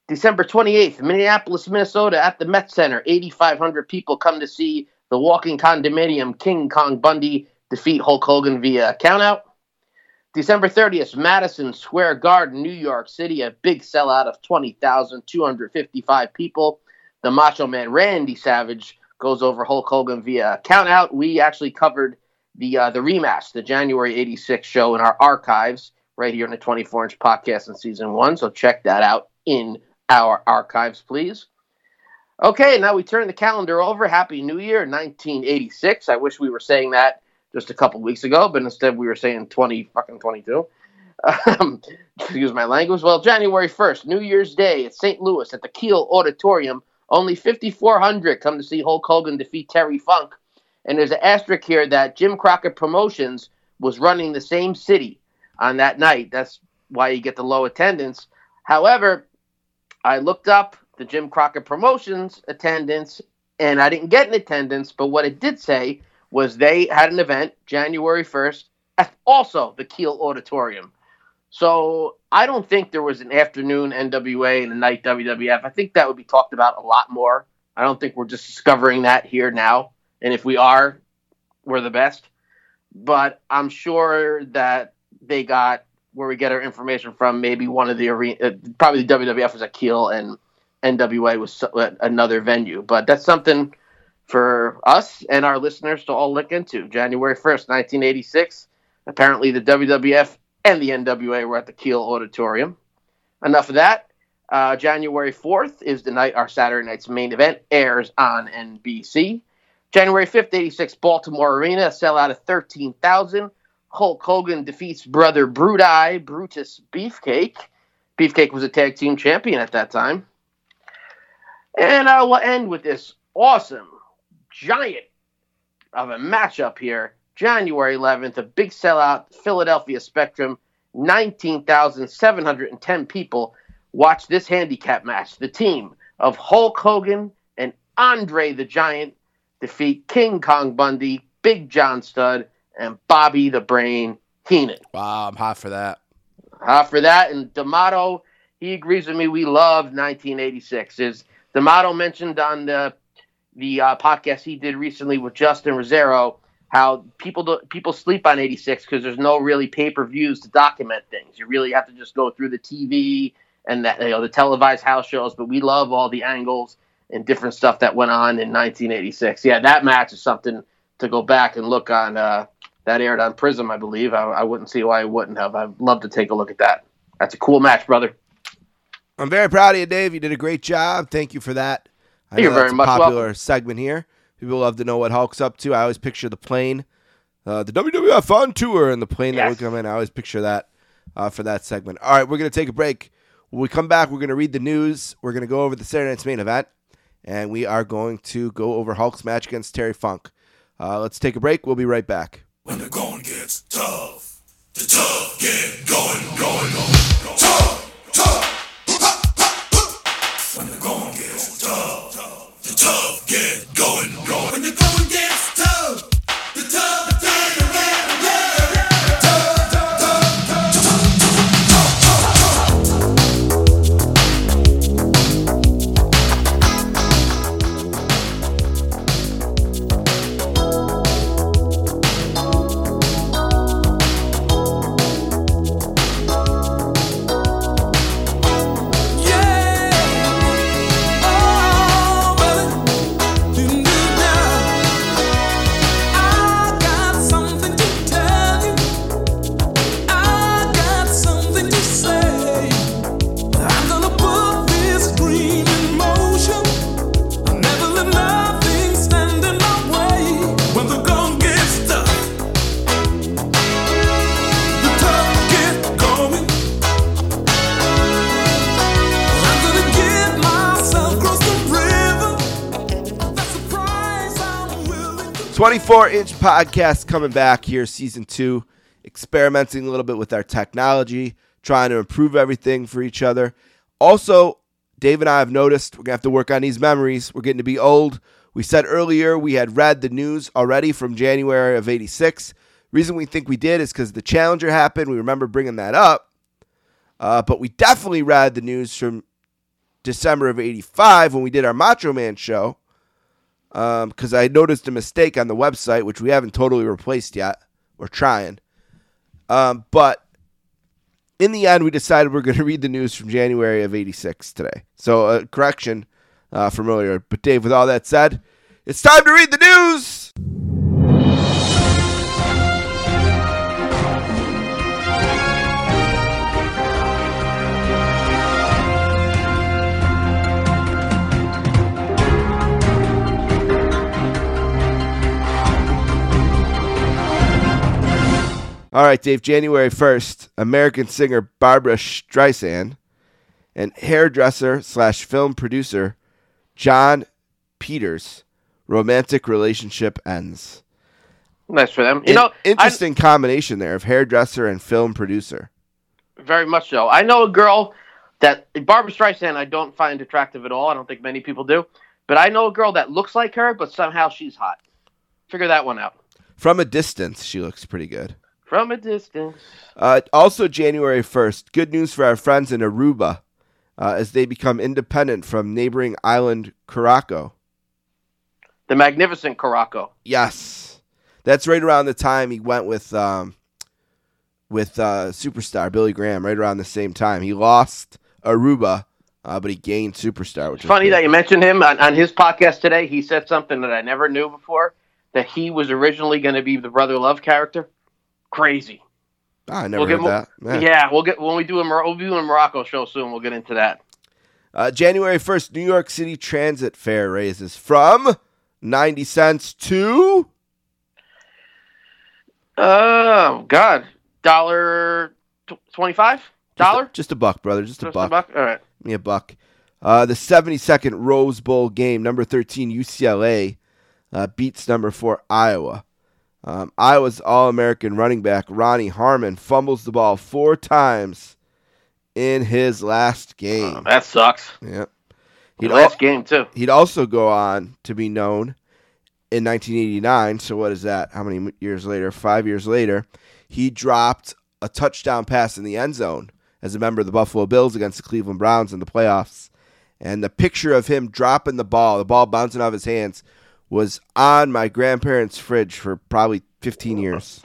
December twenty-eighth, Minneapolis, Minnesota at the Met Center. eighty-five hundred people come to see the walking condominium King Kong Bundy defeat Hulk Hogan via countout. December thirtieth, Madison Square Garden, New York City, a big sellout of twenty thousand two hundred fifty-five people. The Macho Man Randy Savage goes over Hulk Hogan via countout. We actually covered the uh, the rematch, the January eighty-six show in our archives, right here in the twenty-four inch podcast in season one. So check that out in our archives, please. Okay, now we turn the calendar over. Happy New Year, nineteen eighty-six. I wish we were saying that just a couple weeks ago, but instead we were saying twenty fucking twenty-two. Um, excuse my language. Well, January first, New Year's Day at Saint Louis at the Kiel Auditorium. Only fifty-four hundred come to see Hulk Hogan defeat Terry Funk. And there's an asterisk here that Jim Crockett Promotions was running the same city on that night. That's why you get the low attendance. However, I looked up the Jim Crockett Promotions attendance, and I didn't get an attendance. But what it did say was they had an event January first at also the Kiel Auditorium. So I don't think there was an afternoon N W A and a night W W F. I think that would be talked about a lot more. I don't think we're just discovering that here now. And if we are, were the best. But I'm sure that they got where we get our information from. Maybe one of the arena, probably the W W F was at Kiel and N W A was another venue. But that's something for us and our listeners to all look into. January first, nineteen eighty-six, apparently the W W F and the N W A were at the Kiel Auditorium. Enough of that. Uh, January fourth is the night our Saturday night's main event airs on N B C. January fifth, eighty-six, Baltimore Arena, sellout of thirteen thousand. Hulk Hogan defeats brother Brudi, Brutus Beefcake. Beefcake was a tag team champion at that time. And I will end with this awesome giant of a matchup here. January eleventh, a big sellout, Philadelphia Spectrum, nineteen thousand seven hundred ten people watch this handicap match. The team of Hulk Hogan and Andre the Giant defeat King Kong Bundy, Big John Studd, and Bobby the Brain Heenan. Wow, I'm hot for that. Hot for that. And D'Amato, he agrees with me. We love nineteen eighty-six. As D'Amato mentioned on the the uh, podcast he did recently with Justin Rosero, how people do, people sleep on eighty-six because there's no really pay-per-views to document things. You really have to just go through the T V and that, you know, the televised house shows. But we love all the angles and different stuff that went on in nineteen eighty-six. Yeah, that match is something to go back and look on. Uh, that aired on Prism, I believe. I, I wouldn't see why I wouldn't have. I'd love to take a look at that. That's a cool match, brother. I'm very proud of you, Dave. You did a great job. Thank you for that. I You're know very that's much a popular welcome. Segment here. People love to know what Hulk's up to. I always picture the plane, uh, the W W F on tour, and the plane yes. that would come in. I always picture that uh, for that segment. All right, we're going to take a break. When we come back, we're going to read the news. We're going to go over the Saturday Night's Main Event, and we are going to go over Hulk's match against Terry Funk. Uh, let's take a break. We'll be right back. When the going gets tough, the tough get going, going, going. Tough, tough. When the going gets tough, the tough get going, going. When the going gets tough, the tough. twenty-four inch podcast coming back here, season two, experimenting a little bit with our technology, trying to improve everything for each other. Also, Dave and I have noticed we're going to have to work on these memories. We're getting to be old. We said earlier we had read the news already from January of eighty-six. Reason we think we did is because the Challenger happened. We remember bringing that up. Uh, but we definitely read the news from December of eighty-five when we did our Macho Man show. Because um, I noticed a mistake on the website, which we haven't totally replaced yet. We're trying. Um, but in the end, we decided we're going to read the news from January of eighty-six today. So a uh, correction uh, from earlier. But Dave, with all that said, it's time to read the news. All right, Dave, January first, American singer Barbra Streisand and hairdresser slash film producer John Peters' romantic relationship ends. Nice for them. You An know, interesting I'm, combination there of hairdresser and film producer. Very much so. I know a girl that, Barbra Streisand, I don't find attractive at all. I don't think many people do. But I know a girl that looks like her, but somehow she's hot. Figure that one out. From a distance, she looks pretty good. From a distance. Uh, also January first, good news for our friends in Aruba uh, as they become independent from neighboring island Curaçao. The magnificent Curaçao. Yes. That's right around the time he went with um, with uh, Superstar Billy Graham. Right around the same time, he lost Aruba, uh, but he gained Superstar. Which funny that you mentioned him on, on his podcast today. He said something that I never knew before, that he was originally going to be the Brother Love character. Crazy. Oh, I never we'll heard get, that. Yeah. yeah, we'll get when we do a we'll be doing a Morocco show soon. We'll get into that. Uh, January first, New York City Transit fare raises from ninety cents to oh god, dollar twenty-five. Dollar, just a buck, brother. Just, just a buck. A buck. All right, give me a buck. Uh, the seventy-second Rose Bowl game, number thirteen U C L A uh, beats number four Iowa. Um, Iowa's All-American running back Ronnie Harmon fumbles the ball four times in his last game. Oh, that sucks. Yeah, he'd last al- game too. He'd also go on to be known in nineteen eighty-nine. So what is that? How many years later? Five years later, he dropped a touchdown pass in the end zone as a member of the Buffalo Bills against the Cleveland Browns in the playoffs. And the picture of him dropping the ball, the ball bouncing off his hands, was on my grandparents' fridge for probably fifteen years.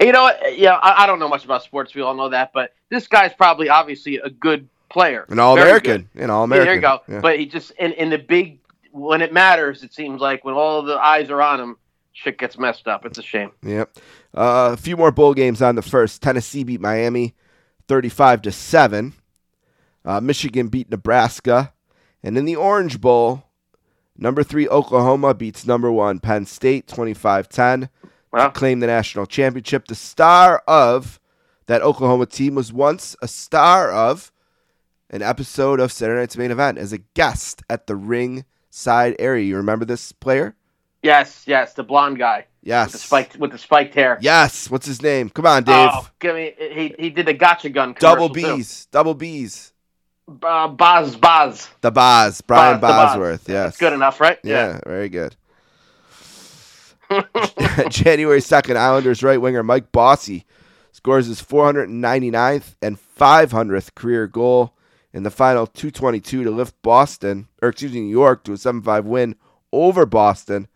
You know what? Yeah, I, I don't know much about sports. We all know that. But this guy's probably obviously a good player. An All-American. An All-American. Yeah, there you go. Yeah. But he just, in, in the big, when it matters, it seems like when all the eyes are on him, shit gets messed up. It's a shame. Yep. Uh, a few more bowl games on the first. Tennessee beat Miami thirty-five to seven. Uh, Michigan beat Nebraska. And in the Orange Bowl, number three, Oklahoma beats number one, Penn State, twenty-five ten. Wow. To claim the national championship. The star of that Oklahoma team was once a star of an episode of Saturday Night's Main Event as a guest at the ringside area. You remember this player? Yes, yes, the blonde guy. Yes. With the spiked, with the spiked hair. Yes. What's his name? Come on, Dave. Oh, give me, he, he did the Gotcha Gun commercial. Double B's. Too. Double B's. Uh, Boz, Boz. The Boz. Brian Boz, Bosworth, Boz. Yes. That's good enough, right? Yeah, yeah. Very good. January second, Islanders right winger Mike Bossy scores his four hundred ninety-ninth and five hundredth career goal in the final two twenty-two to lift Boston, or excuse me, New York to a seven five win over Boston.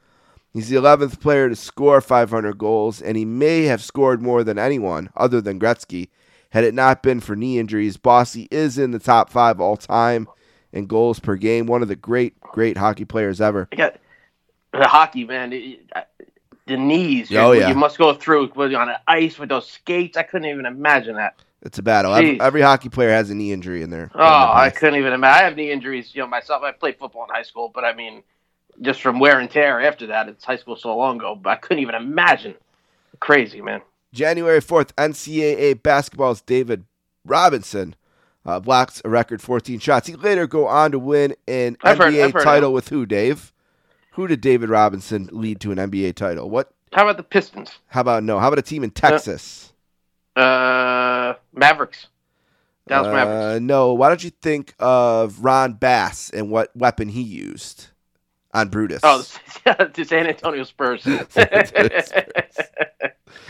He's the eleventh player to score five hundred goals, and he may have scored more than anyone other than Gretzky. Had it not been for knee injuries, Bossy is in the top five all-time in goals per game. One of the great, great hockey players ever. I got the hockey, man. The knees. Oh, yeah. You must go through on an ice with those skates. I couldn't even imagine that. It's a battle. Every, every hockey player has a knee injury in there. Oh, in I couldn't even imagine. I have knee injuries, you know, myself. I played football in high school, but, I mean, just from wear and tear after that. It's high school so long ago, but I couldn't even imagine. Crazy, man. January fourth, N C A A basketball's David Robinson uh, blocks a record fourteen shots. He later go on to win an I've N B A heard, heard title with who, Dave? Who did David Robinson lead to an N B A title? What? How about the Pistons? How about no? How about a team in Texas? Uh, uh Mavericks. Dallas uh, Mavericks. No, why don't you think of Ron Bass and what weapon he used on Brutus? Oh, the San Antonio Spurs. San Antonio Spurs.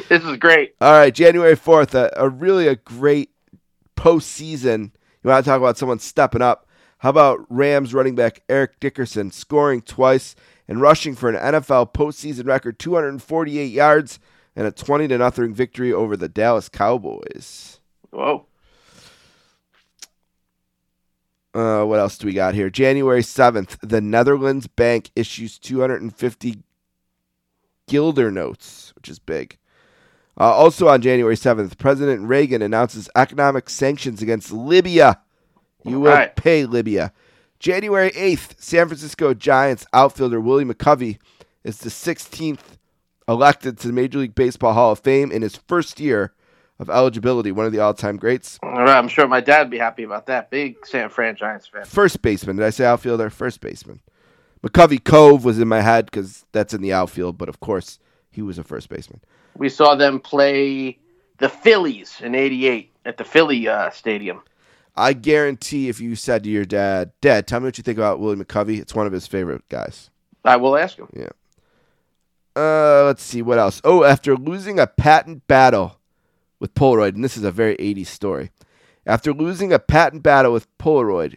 This is great. All right, January fourth, a, a really a great postseason. You want to talk about someone stepping up? How about Rams running back Eric Dickerson scoring twice and rushing for an N F L postseason record two hundred forty-eight yards and a twenty to nothing victory over the Dallas Cowboys. Whoa. Uh, what else do we got here? January seventh, the Netherlands Bank issues two hundred fifty guilder notes, which is big. Uh, also on January seventh, President Reagan announces economic sanctions against Libya. You will right. pay Libya. January eighth, San Francisco Giants outfielder Willie McCovey is the sixteenth elected to the Major League Baseball Hall of Fame in his first year of eligibility, one of the all-time greats. All right, I'm sure my dad would be happy about that. Big San Fran Giants fan. First baseman. Did I say outfielder? First baseman. McCovey Cove was in my head because that's in the outfield, but of course he was a first baseman. We saw them play the Phillies in eighty-eight at the Philly uh, Stadium. I guarantee if you said to your dad, Dad, tell me what you think about Willie McCovey. It's one of his favorite guys. I will ask him. Yeah. Uh, let's see. What else? Oh, after losing a patent battle with Polaroid, and this is a very eighties story. After losing a patent battle with Polaroid,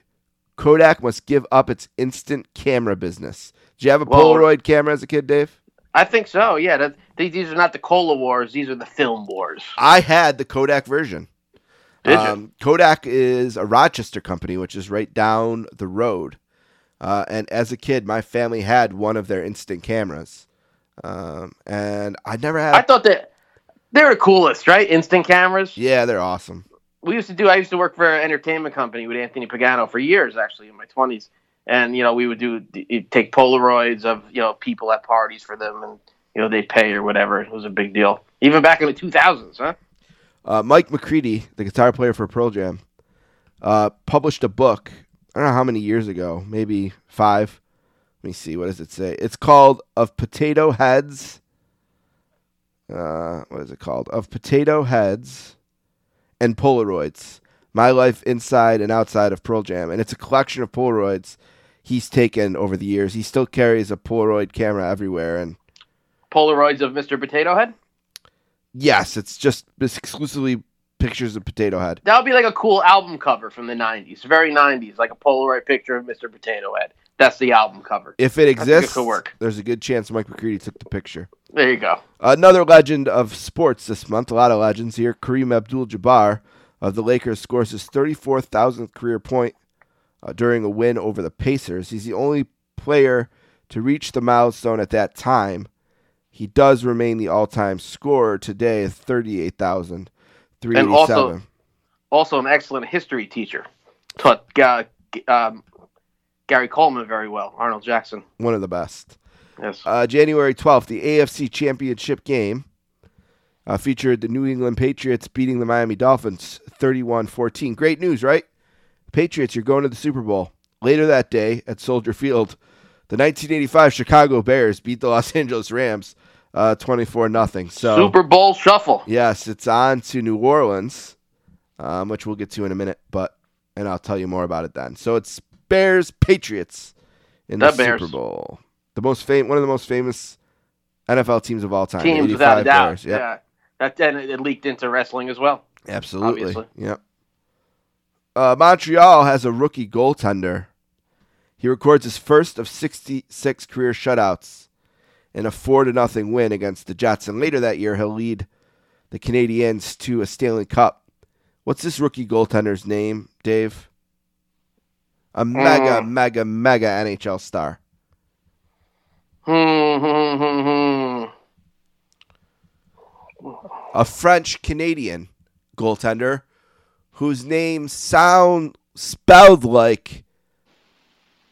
Kodak must give up its instant camera business. Did you have a well, Polaroid camera as a kid, Dave? I think so, yeah. That, these are not the cola wars. These are the film wars. I had the Kodak version. Did um, you? Kodak is a Rochester company, which is right down the road. Uh, and as a kid, my family had one of their instant cameras. Um, and I never had... I thought that... They were coolest, right? Instant cameras? Yeah, they're awesome. We used to do... I used to work for an entertainment company with Anthony Pagano for years, actually, in my twenties. And, you know, we would do take Polaroids of, you know, people at parties for them, and, you know, they'd pay or whatever. It was a big deal. Even back in the two thousands, huh? Uh, Mike McCready, the guitar player for Pearl Jam, uh, published a book, I don't know how many years ago, maybe five. Let me see. What does it say? It's called Of Potato Heads. Uh, what is it called? Of Potato Heads and Polaroids. My Life Inside and Outside of Pearl Jam. And it's a collection of Polaroids he's taken over the years. He still carries a Polaroid camera everywhere. And Polaroids of Mister Potato Head? Yes, it's just it's exclusively pictures of Potato Head. That would be like a cool album cover from the nineties. Very nineties, like a Polaroid picture of Mister Potato Head. That's the album cover. If it exists, work. There's a good chance Mike McCready took the picture. There you go. Another legend of sports this month. A lot of legends here. Kareem Abdul-Jabbar of the Lakers scores his thirty-four thousandth career point uh, during a win over the Pacers. He's the only player to reach the milestone at that time. He does remain the all-time scorer today at thirty-eight thousand three hundred eighty-seven. And also, also an excellent history teacher. Taught uh, um, Gary Coleman very well, Arnold Jackson. One of the best. Yes. Uh, January twelfth, the A F C Championship game uh, featured the New England Patriots beating the Miami Dolphins thirty-one fourteen. Great news, right? Patriots, you're going to the Super Bowl. Later that day at Soldier Field, the nineteen eighty-five Chicago Bears beat the Los Angeles Rams uh, twenty-four nothing. So Super Bowl shuffle. Yes, it's on to New Orleans, um, which we'll get to in a minute, but and I'll tell you more about it then. So it's Bears-Patriots in the, the Bears. Super Bowl. The most fam- One of the most famous N F L teams of all time. Teams without a doubt. Bears. Yep. Yeah, that, and it leaked into wrestling as well. Absolutely. Obviously. Yep. Uh, Montreal has a rookie goaltender. He records his first of sixty-six career shutouts in a four to nothing win against the Jets. And later that year, he'll lead the Canadiens to a Stanley Cup. What's this rookie goaltender's name, Dave? A mega, mm. mega, mega N H L star. A French-Canadian goaltender whose name sound spelled like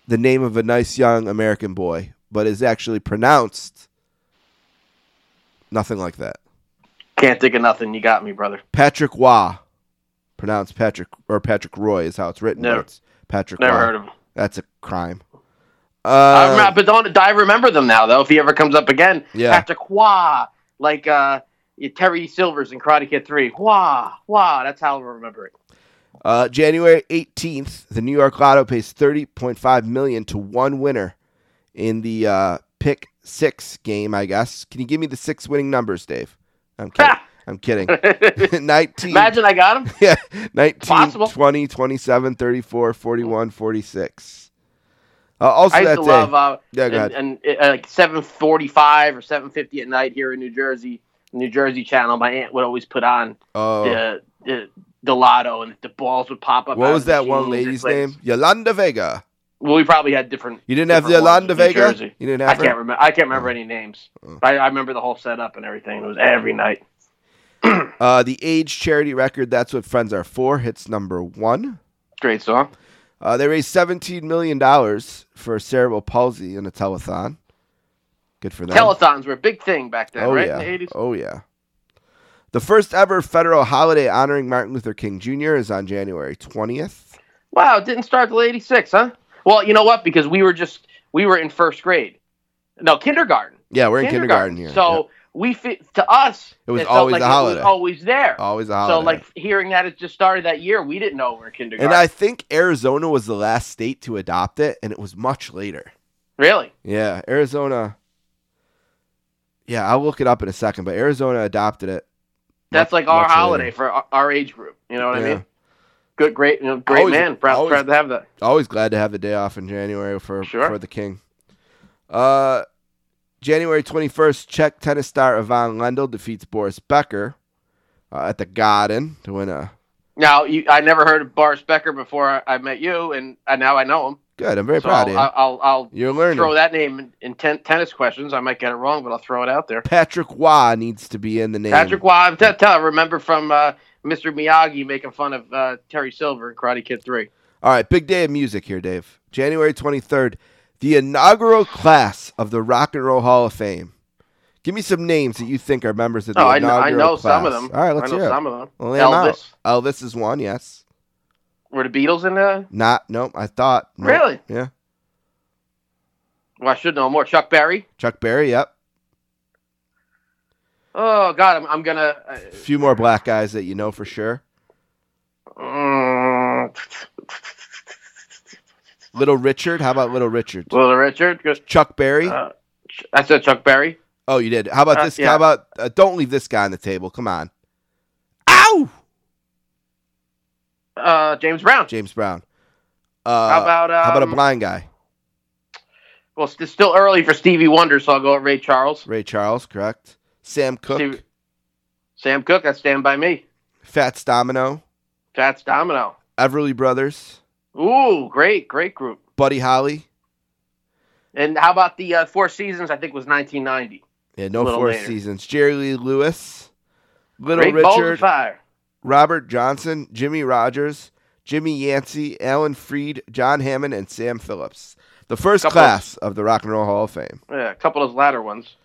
the name of a nice young American boy, but is actually pronounced nothing like that. Can't think of nothing. You got me, brother. Patrick Roy, pronounced Patrick or Patrick Roy is how it's written. Never, it's Patrick. Never Roy. Heard of him. That's a crime. Uh, I remember, but don't I remember them now though? If he ever comes up again, yeah. Patrick Roy, like uh, Terry Silvers in Karate Kid Three. Roy, Roy. That's how I remember it. Uh, January eighteenth, the New York Lotto pays thirty point five million dollars to one winner in the uh, pick six game, I guess. Can you give me the six winning numbers, Dave? I'm kidding. I'm kidding. nineteen. Imagine I got them. Yeah. nineteen, possible. twenty, twenty-seven, thirty-four, forty-one, forty-six. Uh, also I used that to day, love uh, yeah, go and, and, uh, like seven forty-five or seven fifty at night here in New Jersey, New Jersey Channel. My aunt would always put on oh. the, the The lotto, and the balls would pop up. What was that one lady's name? Yolanda Vega. Well, we probably had different. You didn't have Yolanda Vega? You didn't have. I her? can't remember. I can't remember oh. any names. Oh. I, I remember the whole setup and everything. It was every night. uh, the Age charity record. That's What Friends Are For. Hits number one. Great song. Uh, they raised seventeen million dollars for cerebral palsy in a telethon. Good for them. Telethons were a big thing back then, oh, right? Yeah. In the eighties. Oh yeah. The first ever federal holiday honoring Martin Luther King Junior is on January twentieth. Wow, it didn't start till eighty-six, huh? Well, you know what? Because we were just, we were in first grade. No, kindergarten. Yeah, we're kindergarten. in kindergarten here. So, yep. we fi- to us, it was it always like a holiday. It was always there. Always a holiday. So, like, hearing that it just started that year, we didn't know we were kindergarten. And I think Arizona was the last state to adopt it, and it was much later. Really? Yeah, Arizona. Yeah, I'll look it up in a second, but Arizona adopted it. That's like our holiday later. for our, our age group. You know what yeah. I mean? Good, great, you know, great always, man. Proud, always, proud to have that. Always glad to have the day off in January for, sure. for the king. Uh, January twenty-first, Czech tennis star Ivan Lendl defeats Boris Becker uh, at the Garden to win a... Now, you, I never heard of Boris Becker before I, I met you, and I, now I know him. Good. I'm very so proud of you. I'll, I'll, I'll You're learning. Throw that name in, in ten, tennis questions. I might get it wrong, but I'll throw it out there. Patrick Waugh needs to be in the name. Patrick Waugh. T- t- remember from uh, Mister Miyagi making fun of uh, Terry Silver in Karate Kid three. All right. Big day of music here, Dave. January twenty-third, the inaugural class of the Rock and Roll Hall of Fame. Give me some names that you think are members of the oh, inaugural class. I know class. Some of them. All right, let's I know hear some it. Of them. Well, Elvis. Out. Elvis is one, yes. Were the Beatles in there? Not, nope, I thought. Nope. Really? Yeah. Well, I should know more. Chuck Berry? Chuck Berry, yep. Oh, God, I'm, I'm going to... Uh, a few more black guys that you know for sure. Um, Little Richard? How about Little Richard? Little Richard? Chuck Berry? Uh, I said Chuck Berry. Oh, you did. How about uh, this? Yeah. How about uh, don't leave this guy on the table? Come on. Ow! Uh, James Brown. James Brown. Uh, how about um, how about a blind guy? Well, it's still early for Stevie Wonder, so I'll go with Ray Charles. Ray Charles, correct. Sam Cooke. Steve- Sam Cooke. I stand by me. Fats Domino. Fats Domino. Everly Brothers. Ooh, great, great group. Buddy Holly. And how about the uh, Four Seasons? I think was nineteen ninety. Yeah, no Four later. Seasons. Jerry Lee Lewis, Little Great Richard, Fire. Robert Johnson, Jimmy Rogers, Jimmy Yancey, Alan Freed, John Hammond, and Sam Phillips. The first class of, of the Rock and Roll Hall of Fame. Yeah, a couple of those latter ones.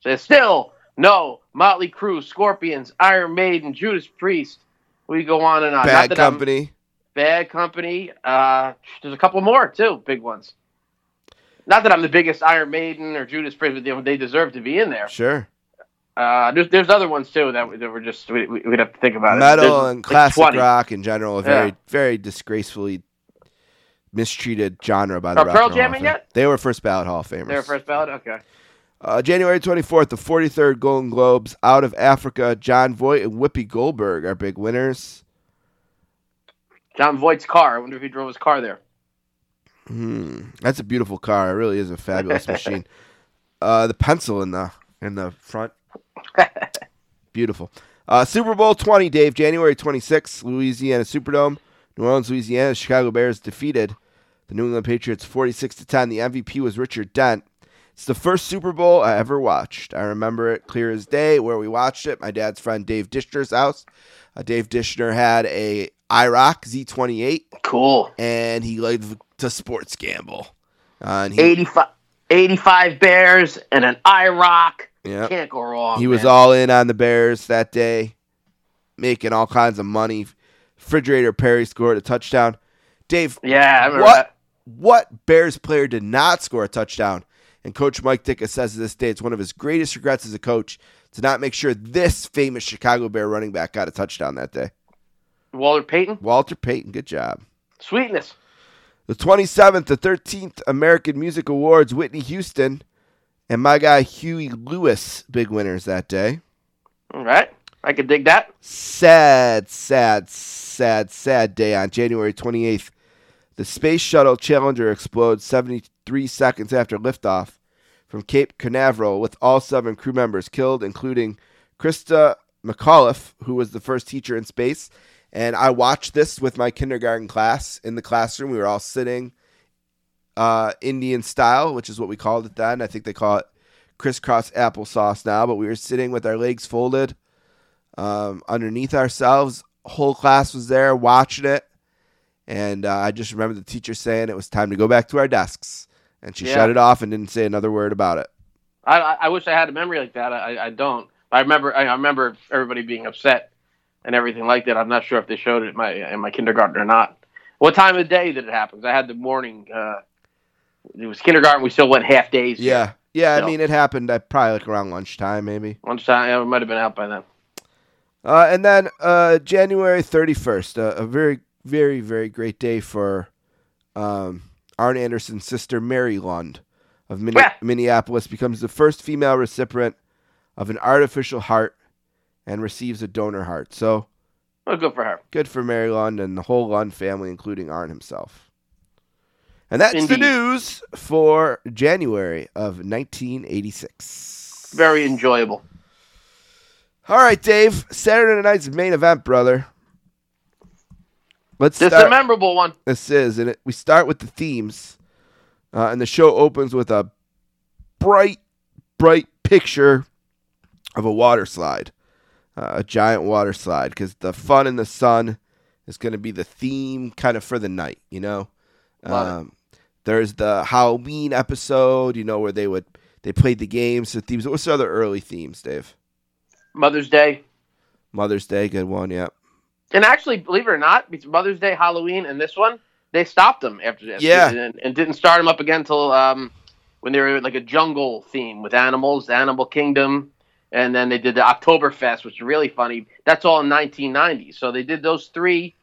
So still no Motley Crue, Scorpions, Iron Maiden, Judas Priest. We go on and on. Bad Not Company. I'm, Bad Company. Uh, there's a couple more too, big ones. Not that I'm the biggest Iron Maiden or Judas Priest, but they deserve to be in there. Sure. Uh, there's there's other ones too that that were just we we'd have to think about. Metal there's, and classic like rock in general, a very yeah. very disgracefully mistreated genre by the oh, rock Pearl and Jam Hall yet? They were first ballot Hall of Famers. They were first ballot. Okay. Uh, January twenty-fourth, the forty-third Golden Globes. Out of Africa, John Voight and Whoopi Goldberg are big winners. John Voight's car. I wonder if he drove his car there. Hmm, that's a beautiful car. It really is a fabulous machine. Uh, the pencil in the in the front, beautiful. Uh, Super Bowl twenty, Dave, January twenty-sixth, Louisiana Superdome, New Orleans, Louisiana. Chicago Bears defeated the New England Patriots forty-six to ten. The M V P was Richard Dent. It's the first Super Bowl I ever watched. I remember it clear as day. Where we watched it, my dad's friend Dave Dishner's house. Uh, Dave Dishner had a IROC Z twenty-eight. Cool. And he liked to sports gamble. Uh, and he, eighty-five, eighty-five Bears and an IROC. Yep. Can't go wrong. He man. was all in on the Bears that day, making all kinds of money. Refrigerator Perry scored a touchdown. Dave, yeah, I remember what, that. What Bears player did not score a touchdown? And Coach Mike Ditka says to this day it's one of his greatest regrets as a coach to not make sure this famous Chicago Bear running back got a touchdown that day. Walter Payton? Walter Payton, good job. Sweetness. The twenty-seventh, the thirteenth American Music Awards, Whitney Houston and my guy Huey Lewis, big winners that day. All right. I could dig that. Sad, sad, sad, sad day on January twenty-eighth. The Space Shuttle Challenger explodes seventy-three seconds after liftoff from Cape Canaveral with all seven crew members killed, including Krista McAuliffe, who was the first teacher in space. And I watched this with my kindergarten class in the classroom. We were all sitting uh, Indian style, which is what we called it then. I think they call it crisscross applesauce now. But we were sitting with our legs folded um, underneath ourselves. Whole class was there watching it. And uh, I just remember the teacher saying it was time to go back to our desks. And she yeah. shut it off and didn't say another word about it. I, I wish I had a memory like that. I, I don't. I remember, I remember everybody being upset and everything like that. I'm not sure if they showed it in my, in my kindergarten or not. What time of the day did it happen? I had the morning. Uh, it was kindergarten. We still went half days. Yeah. Yeah, so. I mean, it happened uh, probably like around lunchtime, maybe. Lunchtime. Yeah, we might have been out by then. Uh, and then uh, January thirty-first, uh, a very, very, very great day for um, Arn Anderson's sister, Mary Lund of Min- yeah. Minneapolis, becomes the first female recipient of an artificial heart and receives a donor heart. So, well, good for her. Good for Mary Lund and the whole Lund family, including Arn himself. And that's Indeed. The news for January of nineteen eighty-six. Very enjoyable. All right, Dave. Saturday night's main event, brother. Let's. This is a memorable one. This is, and it, we start with the themes, uh, and the show opens with a bright, bright picture of a water slide, uh, a giant water slide, because the fun in the sun is going to be the theme, kind of for the night, you know. Um, there's the Halloween episode, you know, where they would they played the games, the themes. What's the other early themes, Dave? Mother's Day. Mother's Day, good one, yeah. And actually, believe it or not, it's Mother's Day, Halloween, and this one, they stopped them after this. Yeah. And, and didn't start them up again until um, when they were like a jungle theme with animals, the Animal Kingdom. And then they did the Oktoberfest, which is really funny. That's all in nineteen ninety. So they did those three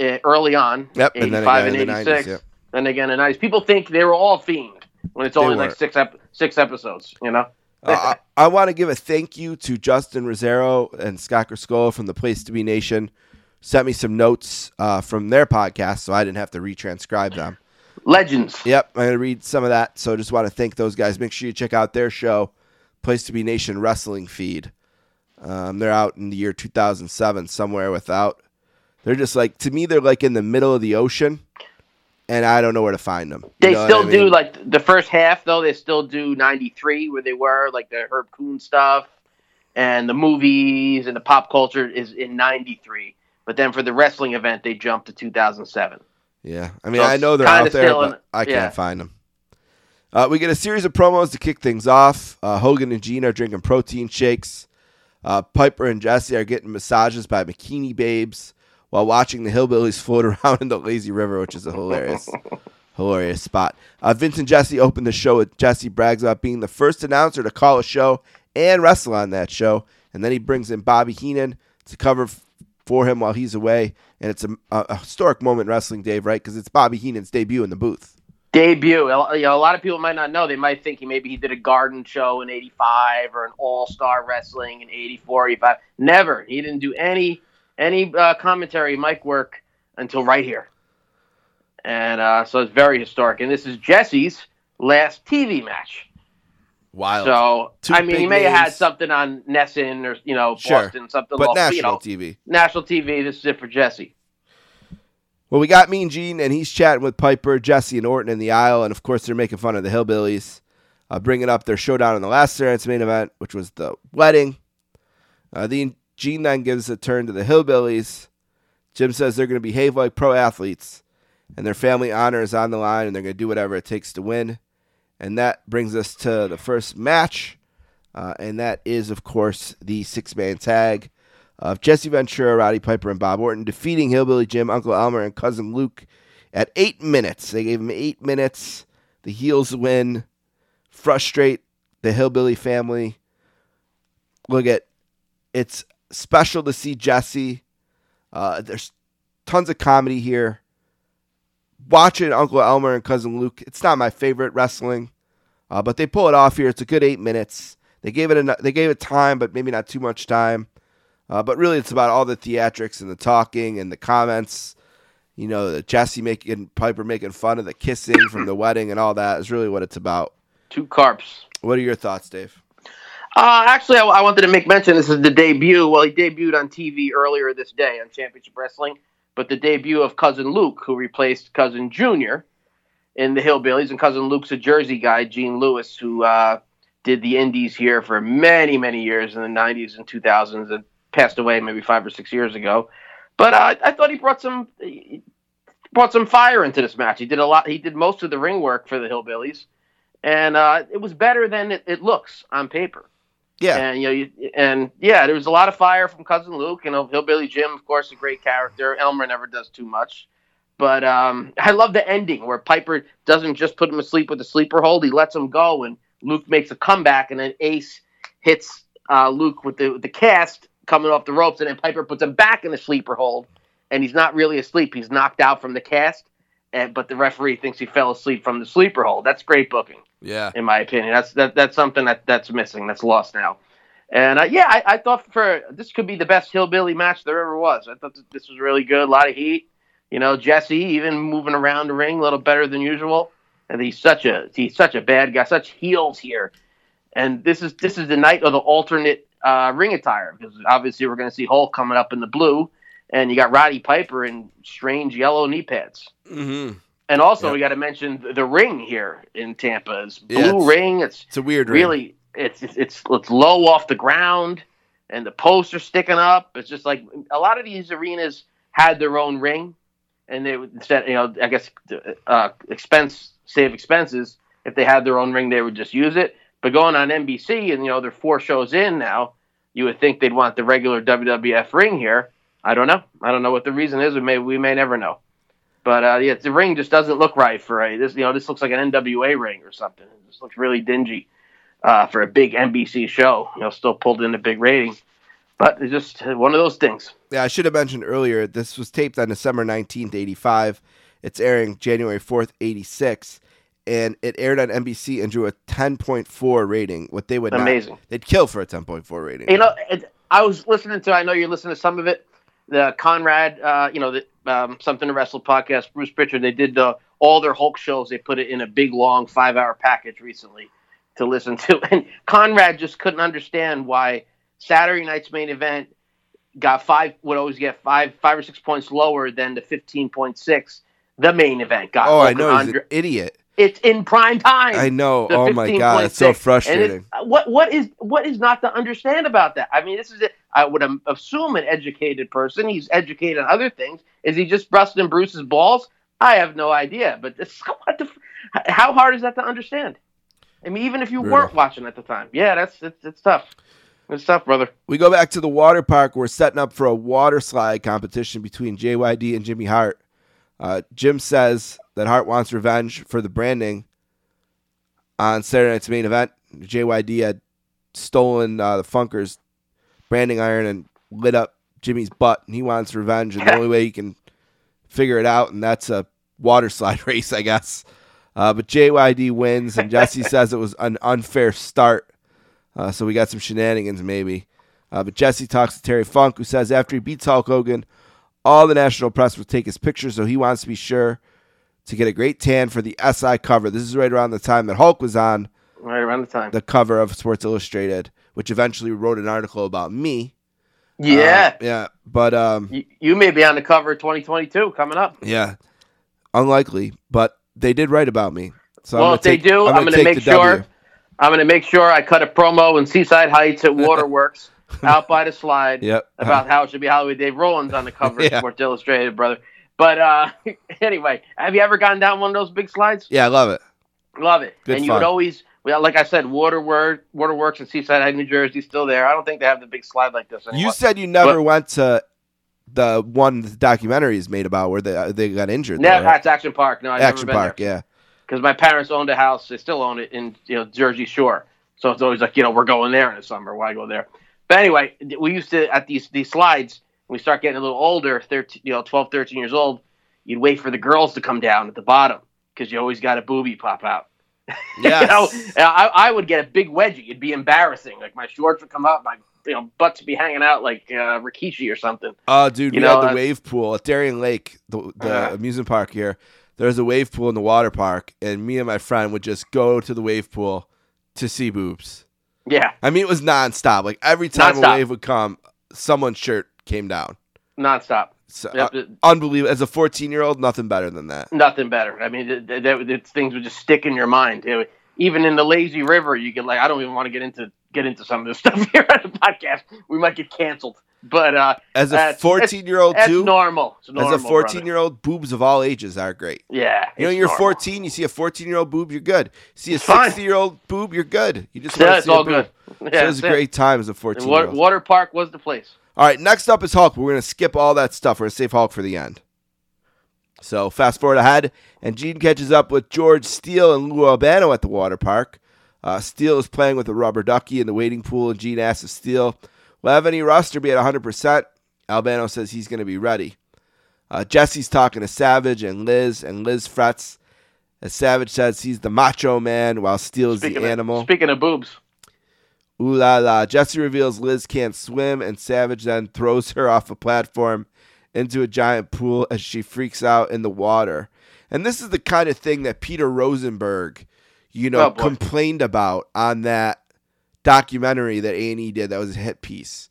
uh, early on, yep, eighty-five and, and eighty-six. nineties, yep. And again in nineties. People think they were all themed when it's only like six ep- six episodes, you know? uh, I, I want to give a thank you to Justin Rosero and Scott Criscola from the Place to Be Nation. Sent me some notes uh, from their podcast, so I didn't have to retranscribe them. Legends. Yep, I'm going to read some of that. So just want to thank those guys. Make sure you check out their show, Place to Be Nation Wrestling Feed. Um, they're out in the year two thousand seven, somewhere without. They're just like, to me, they're like in the middle of the ocean, and I don't know where to find them. They still do, like, the first half, though, they still do ninety-three, where they were, like the Herb Kuhn stuff, and the movies, and the pop culture is in ninety-three. But then for the wrestling event, they jumped to two thousand seven. Yeah. I mean, so I know they're out there, but in, I can't yeah. find them. Uh, we get a series of promos to kick things off. Uh, Hogan and Gene are drinking protein shakes. Uh, Piper and Jesse are getting massages by Bikini Babes while watching the hillbillies float around in the lazy river, which is a hilarious, hilarious spot. Uh, Vince and Jesse open the show with Jesse brags about being the first announcer to call a show and wrestle on that show. And then he brings in Bobby Heenan to cover f- for him while he's away, and it's a, a historic moment in wrestling, Dave, right? Because it's Bobby Heenan's debut in the booth. Debut. You know, a lot of people might not know. They might think he maybe he did a garden show in eighty-five or an all-star wrestling in eighty-four, eighty-five. Never. He didn't do any any uh, commentary, mic work until right here. And uh, so it's very historic. And this is Jesse's last T V match. Wild. So, Two I mean, he may names. have had something on Nessun or, you know, sure. Boston, something. But off, national you know, T V. National T V, this is it for Jesse. Well, we got Mean Gene, and he's chatting with Piper, Jesse, and Orton in the aisle. And, of course, they're making fun of the hillbillies, uh, bringing up their showdown in the last Saturday's main event, which was the wedding. Uh, the Gene then gives a turn to the hillbillies. Jim says they're going to behave like pro athletes, and their family honor is on the line, and they're going to do whatever it takes to win. And that brings us to the first match, uh, and that is, of course, the six-man tag of Jesse Ventura, Roddy Piper, and Bob Orton defeating Hillbilly Jim, Uncle Elmer, and Cousin Luke at eight minutes. They gave him eight minutes. The heels win, frustrate the Hillbilly family. Look at, it's special to see Jesse. Uh, there's tons of comedy here. Watching Uncle Elmer and Cousin Luke, it's not my favorite wrestling, uh, but they pull it off here. It's a good eight minutes. They gave it a, they gave it time, but maybe not too much time. Uh, but really, it's about all the theatrics and the talking and the comments. You know, the Jesse making Piper making fun of the kissing from the wedding and all that is really what it's about. Two carps. What are your thoughts, Dave? Uh, actually, I, I wanted to make mention. This is the debut. Well, he debuted on T V earlier this day on Championship Wrestling. But the debut of Cousin Luke, who replaced Cousin Junior in the Hillbillies. And Cousin Luke's a Jersey guy, Gene Lewis, who uh, did the indies here for many, many years in the nineties and two thousands and passed away maybe five or six years ago. But uh, I thought he brought some he brought some fire into this match. He did a lot. He did most of the ring work for the Hillbillies. And uh, it was better than it, it looks on paper. Yeah. And, you know, you, and yeah, there was a lot of fire from Cousin Luke. You know, Hillbilly Jim, of course, a great character. Elmer never does too much. But um, I love the ending where Piper doesn't just put him asleep with a sleeper hold. He lets him go, and Luke makes a comeback, and then Ace hits uh, Luke with the, with the cast coming off the ropes, and then Piper puts him back in the sleeper hold, and he's not really asleep. He's knocked out from the cast, and, but the referee thinks he fell asleep from the sleeper hold. That's great booking. Yeah, in my opinion, that's that that's something that that's missing, that's lost now. And uh, yeah, I, I thought for this could be the best hillbilly match there ever was. I thought this was really good, a lot of heat. You know, Jesse even moving around the ring a little better than usual. And he's such a he's such a bad guy, such heels here. And this is this is the night of the alternate uh, ring attire, because obviously we're going to see Hulk coming up in the blue, and you got Roddy Piper in strange yellow knee pads. Mm-hmm. And also, yep. we got to mention the, the ring here in Tampa is blue yeah, it's, ring. It's it's a weird really, ring. It's it's it's it's low off the ground, and the posts are sticking up. It's just like a lot of these arenas had their own ring, and they would set, you know, I guess uh, expense save expenses. If they had their own ring, they would just use it. But going on N B C, and you know they're four shows in now, you would think they'd want the regular W W F ring here. I don't know. I don't know what the reason is. We may we may never know. But uh, yeah, the ring just doesn't look right for a this. You know, this looks like an N W A ring or something. It just looks really dingy uh, for a big N B C show. You know, still pulled in a big rating, but it's just one of those things. Yeah, I should have mentioned earlier. This was taped on December nineteenth, eighty-five. It's airing January fourth, eighty-six, and it aired on N B C and drew a ten point four rating. What they would amazing. Not, they'd kill for a ten point four rating. You know, it, I was listening to. I know you're listening to some of it. The Conrad, uh, you know, the um, Something to Wrestle podcast, Bruce Pritchard, they did the, all their Hulk shows. They put it in a big, long five-hour package recently to listen to. And Conrad just couldn't understand why Saturday night's main event got five, would always get five, five or six points lower than the fifteen point six the main event got. Oh, Hulk I know. He's an idiot. It's in prime time. I know. Oh my God, it's so frustrating. It's, what what is what is not to understand about that? I mean, this is it. I would assume an educated person. He's educated on other things. Is he just busting Bruce's balls? I have no idea. But this, what the, how hard is that to understand? I mean, even if you Brutal. weren't watching at the time, yeah, that's it's, it's tough. It's tough, brother. We go back to the water park. We're setting up for a water slide competition between J Y D and Jimmy Hart. Uh, Jim says that Hart wants revenge for the branding on Saturday night's main event. J Y D had stolen uh, the Funkers' branding iron and lit up Jimmy's butt, and he wants revenge. And the only way he can figure it out, and that's a water slide race, I guess. Uh, but J Y D wins, and Jesse says it was an unfair start. Uh, so we got some shenanigans, maybe. Uh, but Jesse talks to Terry Funk, who says after he beats Hulk Hogan, all the national press will take his picture, so he wants to be sure to get a great tan for the S I cover. This is right around the time that Hulk was on. Right around the time. The cover of Sports Illustrated, which eventually wrote an article about me. Yeah. Uh, yeah, but... um, you, you may be on the cover of twenty twenty-two coming up. Yeah. Unlikely, but they did write about me. So well, I'm if take, they do, I'm going to make sure W. I'm going to make sure I cut a promo in Seaside Heights at Waterworks. Out by the slide yep. about how it should be Holloway Dave Rollins on the cover yeah. of Sports Illustrated, brother. But uh, anyway, have you ever gone down one of those big slides? Yeah, I love it. Love it. Good and fun. You would always, well, like I said, Waterworks, Waterworks in Seaside, New Jersey, still there. I don't think they have the big slide like this anymore. You said you never but, went to the one the documentary is made about where they they got injured. No, that's right? Action Park. No, I've Action never Park, been there. Yeah. Because my parents owned a house. They still own it in you know Jersey Shore. So it's always like, you know, we're going there in the summer. Why go there? But anyway, we used to, at these these slides, when we start getting a little older, thirteen, you know, twelve, thirteen years old, you'd wait for the girls to come down at the bottom because you always got a boobie pop out. Yeah, you know, I, I would get a big wedgie. It'd be embarrassing. Like, my shorts would come up, my you know butts would be hanging out like uh, Rikishi or something. Oh, uh, dude, you we know, had the wave pool at Darien Lake, the, the uh, amusement park here. There's a wave pool in the water park, and me and my friend would just go to the wave pool to see boobs. Yeah. I mean, it was nonstop. Like, every time non-stop. a wave would come, someone's shirt came down. Nonstop. So, yep. uh, unbelievable. As a fourteen-year-old, nothing better than that. Nothing better. I mean, th- th- th- things would just stick in your mind. Would, even in the lazy river, you could, like, I don't even want to get into get into some of this stuff here on the podcast. We might get canceled. But uh, as a fourteen-year-old, too? Normal. It's normal. As a fourteen-year-old, boobs of all ages are great. Yeah. You know, you're normal. fourteen, you see a fourteen-year-old boob, you're good. See a sixty-year-old boob, you're good. You just want yeah, to see all a boob. Good. Yeah, so it was a great time as a fourteen-year-old. Water, water park was the place. All right, next up is Hulk. We're going to skip all that stuff. We're going to save Hulk for the end. So fast forward ahead, and Gene catches up with George Steele and Lou Albano at the water park. Uh, Steele is playing with a rubber ducky in the wading pool, and Gene asks if Steele... will have any roster be at one hundred percent? Albano says he's going to be ready. Uh, Jesse's talking to Savage and Liz, and Liz frets as Savage says he's the macho man while Steele's the animal. Of, speaking of boobs. Ooh la la. Jesse reveals Liz can't swim, and Savage then throws her off a platform into a giant pool as she freaks out in the water. And this is the kind of thing that Peter Rosenberg, you know, oh, complained about on that documentary that A and E did that was a hit piece.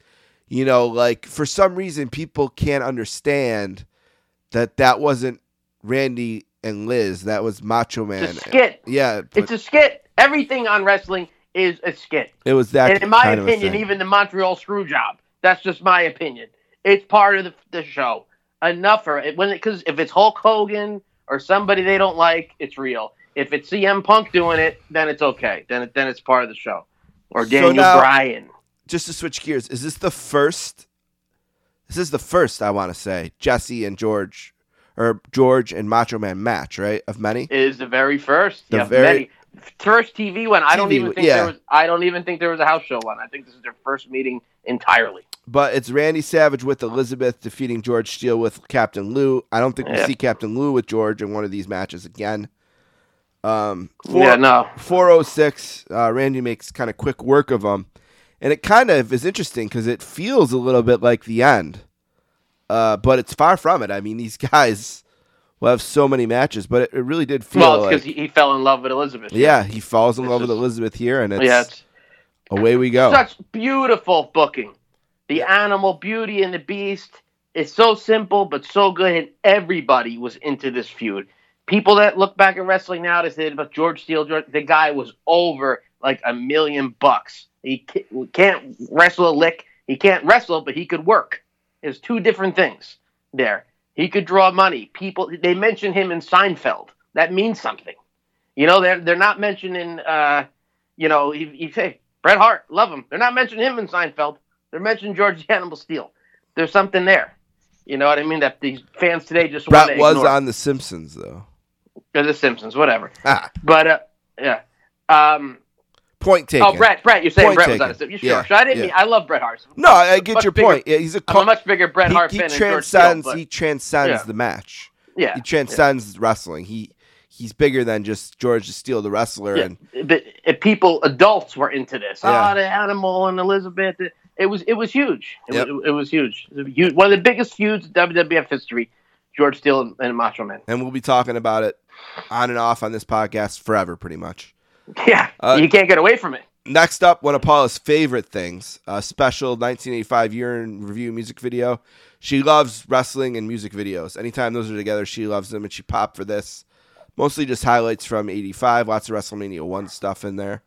You know, like, for some reason, people can't understand that that wasn't Randy and Liz. That was Macho Man. It's a skit. Yeah. But it's a skit. Everything on wrestling is a skit. It was that And in my kind opinion, of even the Montreal Screwjob. That's just my opinion. It's part of the, the show. Enough for it. Because it, if it's Hulk Hogan or somebody they don't like, it's real. If it's C M Punk doing it, then it's okay. Then, it, then it's part of the show. Or Daniel so now, Bryan. Just to switch gears, is this the first? This is the first, I want to say, Jesse and George, or George and Macho Man match, right? Of many, it is the very first. The yeah, very many. First T V one. I don't even think yeah. there was. I don't even think there was a house show one. I think this is their first meeting entirely. But it's Randy Savage with Elizabeth defeating George Steele with Captain Lou. I don't think yeah. we see Captain Lou with George in one of these matches again. Um, four, yeah, no. four oh six. Uh, Randy makes kind of quick work of them. And it kind of is interesting because it feels a little bit like the end, uh, but it's far from it. I mean, these guys will have so many matches, but it, it really did feel well, it's like... because he, he fell in love with Elizabeth. Yeah, yeah he falls in it's love just, with Elizabeth here, and it's, yeah, it's away we go. Such beautiful booking. The Animal, Beauty and the Beast. It's so simple, but so good, and everybody was into this feud. People that look back at wrestling now, they say, but George Steele, George, the guy was over like a million bucks. He can't wrestle a lick. He can't wrestle, but he could work. There's two different things there. He could draw money. People, they mention him in Seinfeld. That means something. You know, they're, they're not mentioning, uh, you know, you, you say, Bret Hart, love him. They're not mentioning him in Seinfeld. They're mentioning George the Animal Steele. There's something there. You know what I mean? That these fans today just want to ignore. That was on The Simpsons, though. Or The Simpsons, whatever. Ah. But, uh, yeah. Um... Point taken. Oh, Brett, Brett, you're saying point Brett taken. Was on it. Sure, yeah, sure. I didn't yeah. mean, I love Bret Hart. No, I get your bigger, point. Yeah, he's a cult. I'm a much bigger Bret Hart he, he fan than George Steele. But... He transcends yeah. the match. Yeah. He transcends yeah. wrestling. He He's bigger than just George Steele, the wrestler. Yeah. And but if people, adults were into this. Yeah. Oh, the Animal and Elizabeth. It was it was huge. It, yep. was, it, it was huge. It was huge. One of the biggest feuds in W W F history, George Steele and, and Macho Man. And we'll be talking about it on and off on this podcast forever, pretty much. Yeah, uh, you can't get away from it. Next up, one of Paula's favorite things, a special nineteen eighty-five year in review music video. She loves wrestling and music videos. Anytime those are together, she loves them, and she popped for this. Mostly just highlights from eighty-five, lots of WrestleMania one stuff in there.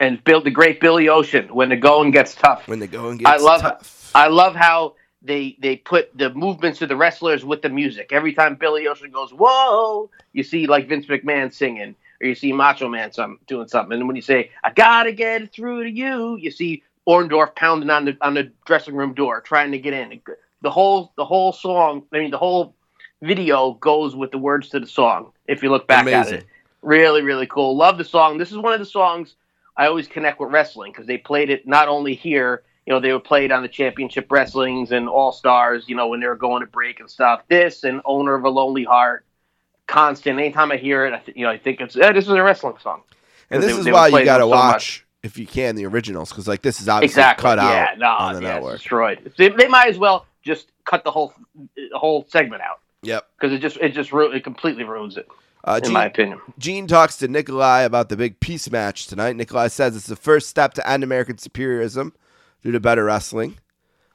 And Bill, the great Billy Ocean, When the Going Gets Tough. When the Going Gets I love, Tough. I love how they they put the movements of the wrestlers with the music. Every time Billy Ocean goes, whoa, you see like Vince McMahon singing. Or you see Macho Man some, doing something. And when you say, I gotta get it through to you, you see Orndorff pounding on the on the dressing room door, trying to get in. The whole the whole song, I mean, the whole video goes with the words to the song, if you look back Amazing. At it. Really, really cool. Love the song. This is one of the songs I always connect with wrestling, because they played it not only here, you know, they would play it on the Championship Wrestlings and All-Stars, you know, when they were going to break and stuff. This and Owner of a Lonely Heart. Constant. Anytime I hear it, I th- you know, I think it's eh, this is a wrestling song. And this they, is they why you got to so watch, much. If you can, the originals, because like this is obviously exactly. cut yeah, out no, on the yeah, network. It's destroyed. They, they might as well just cut the whole the whole segment out. Yep. Because it just it just ru- it completely ruins it. Uh, in Gene, my opinion, Gene talks to Nikolai about the big peace match tonight. Nikolai says it's the first step to end American superiorism due to better wrestling.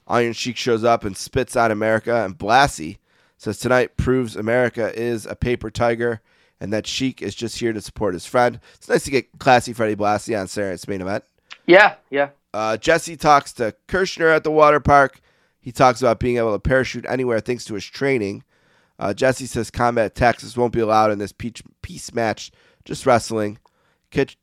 Iron Sheik shows up and spits out America, and Blassie says tonight proves America is a paper tiger and that Sheik is just here to support his friend. It's nice to get classy Freddie Blassie on Saturday Night's Main Event. Yeah, yeah. Uh, Jesse talks to Kirchner at the water park. He talks about being able to parachute anywhere thanks to his training. Uh, Jesse says combat taxes won't be allowed in this peach, peace match, just wrestling. Kitch-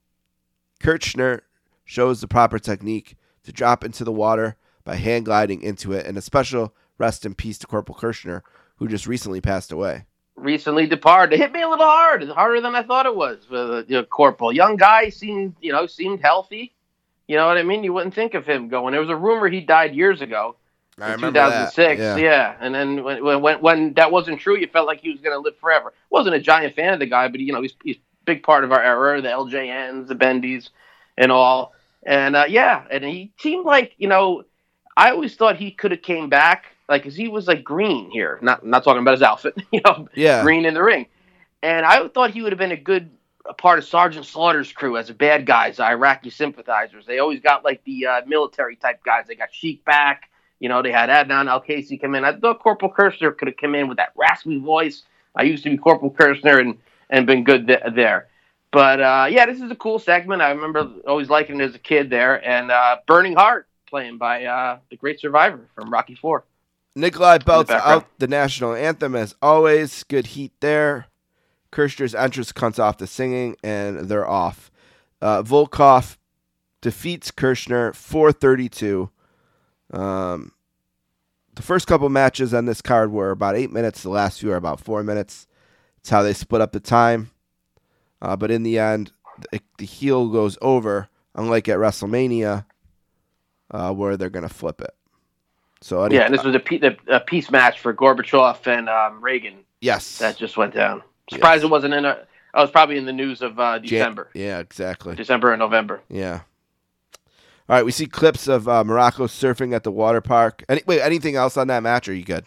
Kirchner shows the proper technique to drop into the water by hand gliding into it, and a special rest in peace to Corporal Kirchner, who just recently passed away. Recently departed. It hit me a little hard, harder than I thought it was. Uh, you know, Corporal, young guy, seemed you know seemed healthy. You know what I mean? You wouldn't think of him going. There was a rumor he died years ago, I in remember two thousand six. That. Yeah. yeah, and then when, when when that wasn't true, you felt like he was going to live forever. Wasn't a giant fan of the guy, but you know he's he's a big part of our era, the L J Ns, the Bendys, and all. And uh, yeah, and he seemed like you know I always thought he could have came back. like, because he was like green here. Not not talking about his outfit, you know, yeah. green in the ring. And I thought he would have been a good a part of Sergeant Slaughter's crew as a bad guys, Iraqi sympathizers. They always got like the uh, military type guys. They got Sheik back. You know, they had Adnan Al-Qasey come in. I thought Corporal Kirchner could have come in with that raspy voice. I used to be Corporal Kirchner and, and been good th- there. But, uh, yeah, this is a cool segment. I remember always liking it as a kid there. And uh, Burning Heart, playing by uh, the Great Survivor from Rocky Four. Nikolai belts out the national anthem as always. Good heat there. Kirchner's entrance cuts off the singing, and they're off. Uh, Volkoff defeats Kirchner four thirty-two. Um, the first couple matches on this card were about eight minutes. The last few are about four minutes. It's how they split up the time. Uh, but in the end, the, the heel goes over, unlike at WrestleMania, uh, where they're going to flip it. So Eddie, yeah, and this was a, pe- a peace match for Gorbachev and um, Reagan. Yes. That just went down. Surprised yes. It wasn't in a... I was probably in the news of uh, December. Jan- yeah, exactly. December and November. Yeah. All right, we see clips of uh, Morocco surfing at the water park. Any, wait, anything else on that match? Or are you good?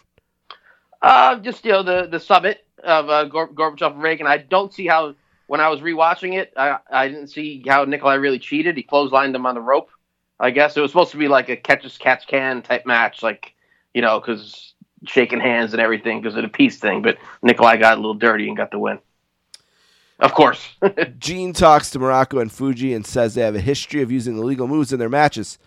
Uh, just you know the the summit of uh, Gor- Gorbachev and Reagan. I don't see how when I was rewatching it, I I didn't see how Nikolai really cheated. He clotheslined him on the rope. I guess it was supposed to be like a catch as catch can type match, like you know, because shaking hands and everything because of the peace thing. But Nikolai got a little dirty and got the win. Of course. Gene talks to Morocco and Fuji and says they have a history of using illegal moves in their matches.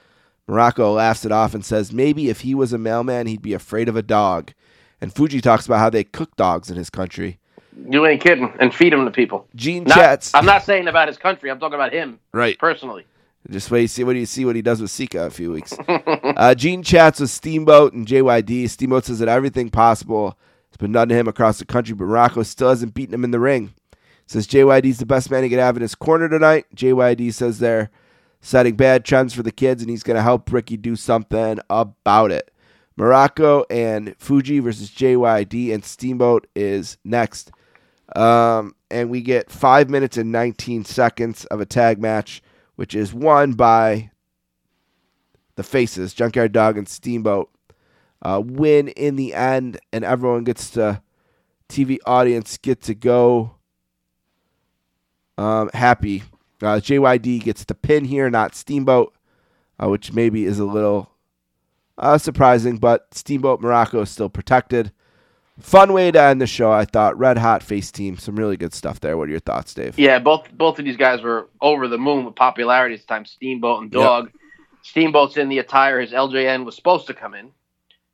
Morocco laughs it off and says maybe if he was a mailman, he'd be afraid of a dog. And Fuji talks about how they cook dogs in his country. You ain't kidding. And feed them to people. Gene not, chats. I'm not saying about his country. I'm talking about him. Right. Personally. Just wait. See what you see what he does with Sika in a few weeks. uh, Gene chats with Steamboat and J Y D. Steamboat says that everything possible has been done to him across the country, but Morocco still hasn't beaten him in the ring. Says J Y D's the best man to get out of his corner tonight. J Y D says they're setting bad trends for the kids, and he's going to help Ricky do something about it. Morocco and Fuji versus J Y D and Steamboat is next. Um, and we get five minutes and nineteen seconds of a tag match, which is won by the faces. Junkyard Dog and Steamboat uh, win in the end, and everyone gets to, T V audience get to go. Um, happy. Uh, J Y D gets the pin here, not Steamboat, uh, which maybe is a little uh, surprising, but Steamboat Morocco is still protected. Fun way to end the show, I thought. Red hot face team. Some really good stuff there. What are your thoughts, Dave? Yeah, both both of these guys were over the moon with popularity this time, Steamboat and Dog. Yep. Steamboat's in the attire his L J N was supposed to come in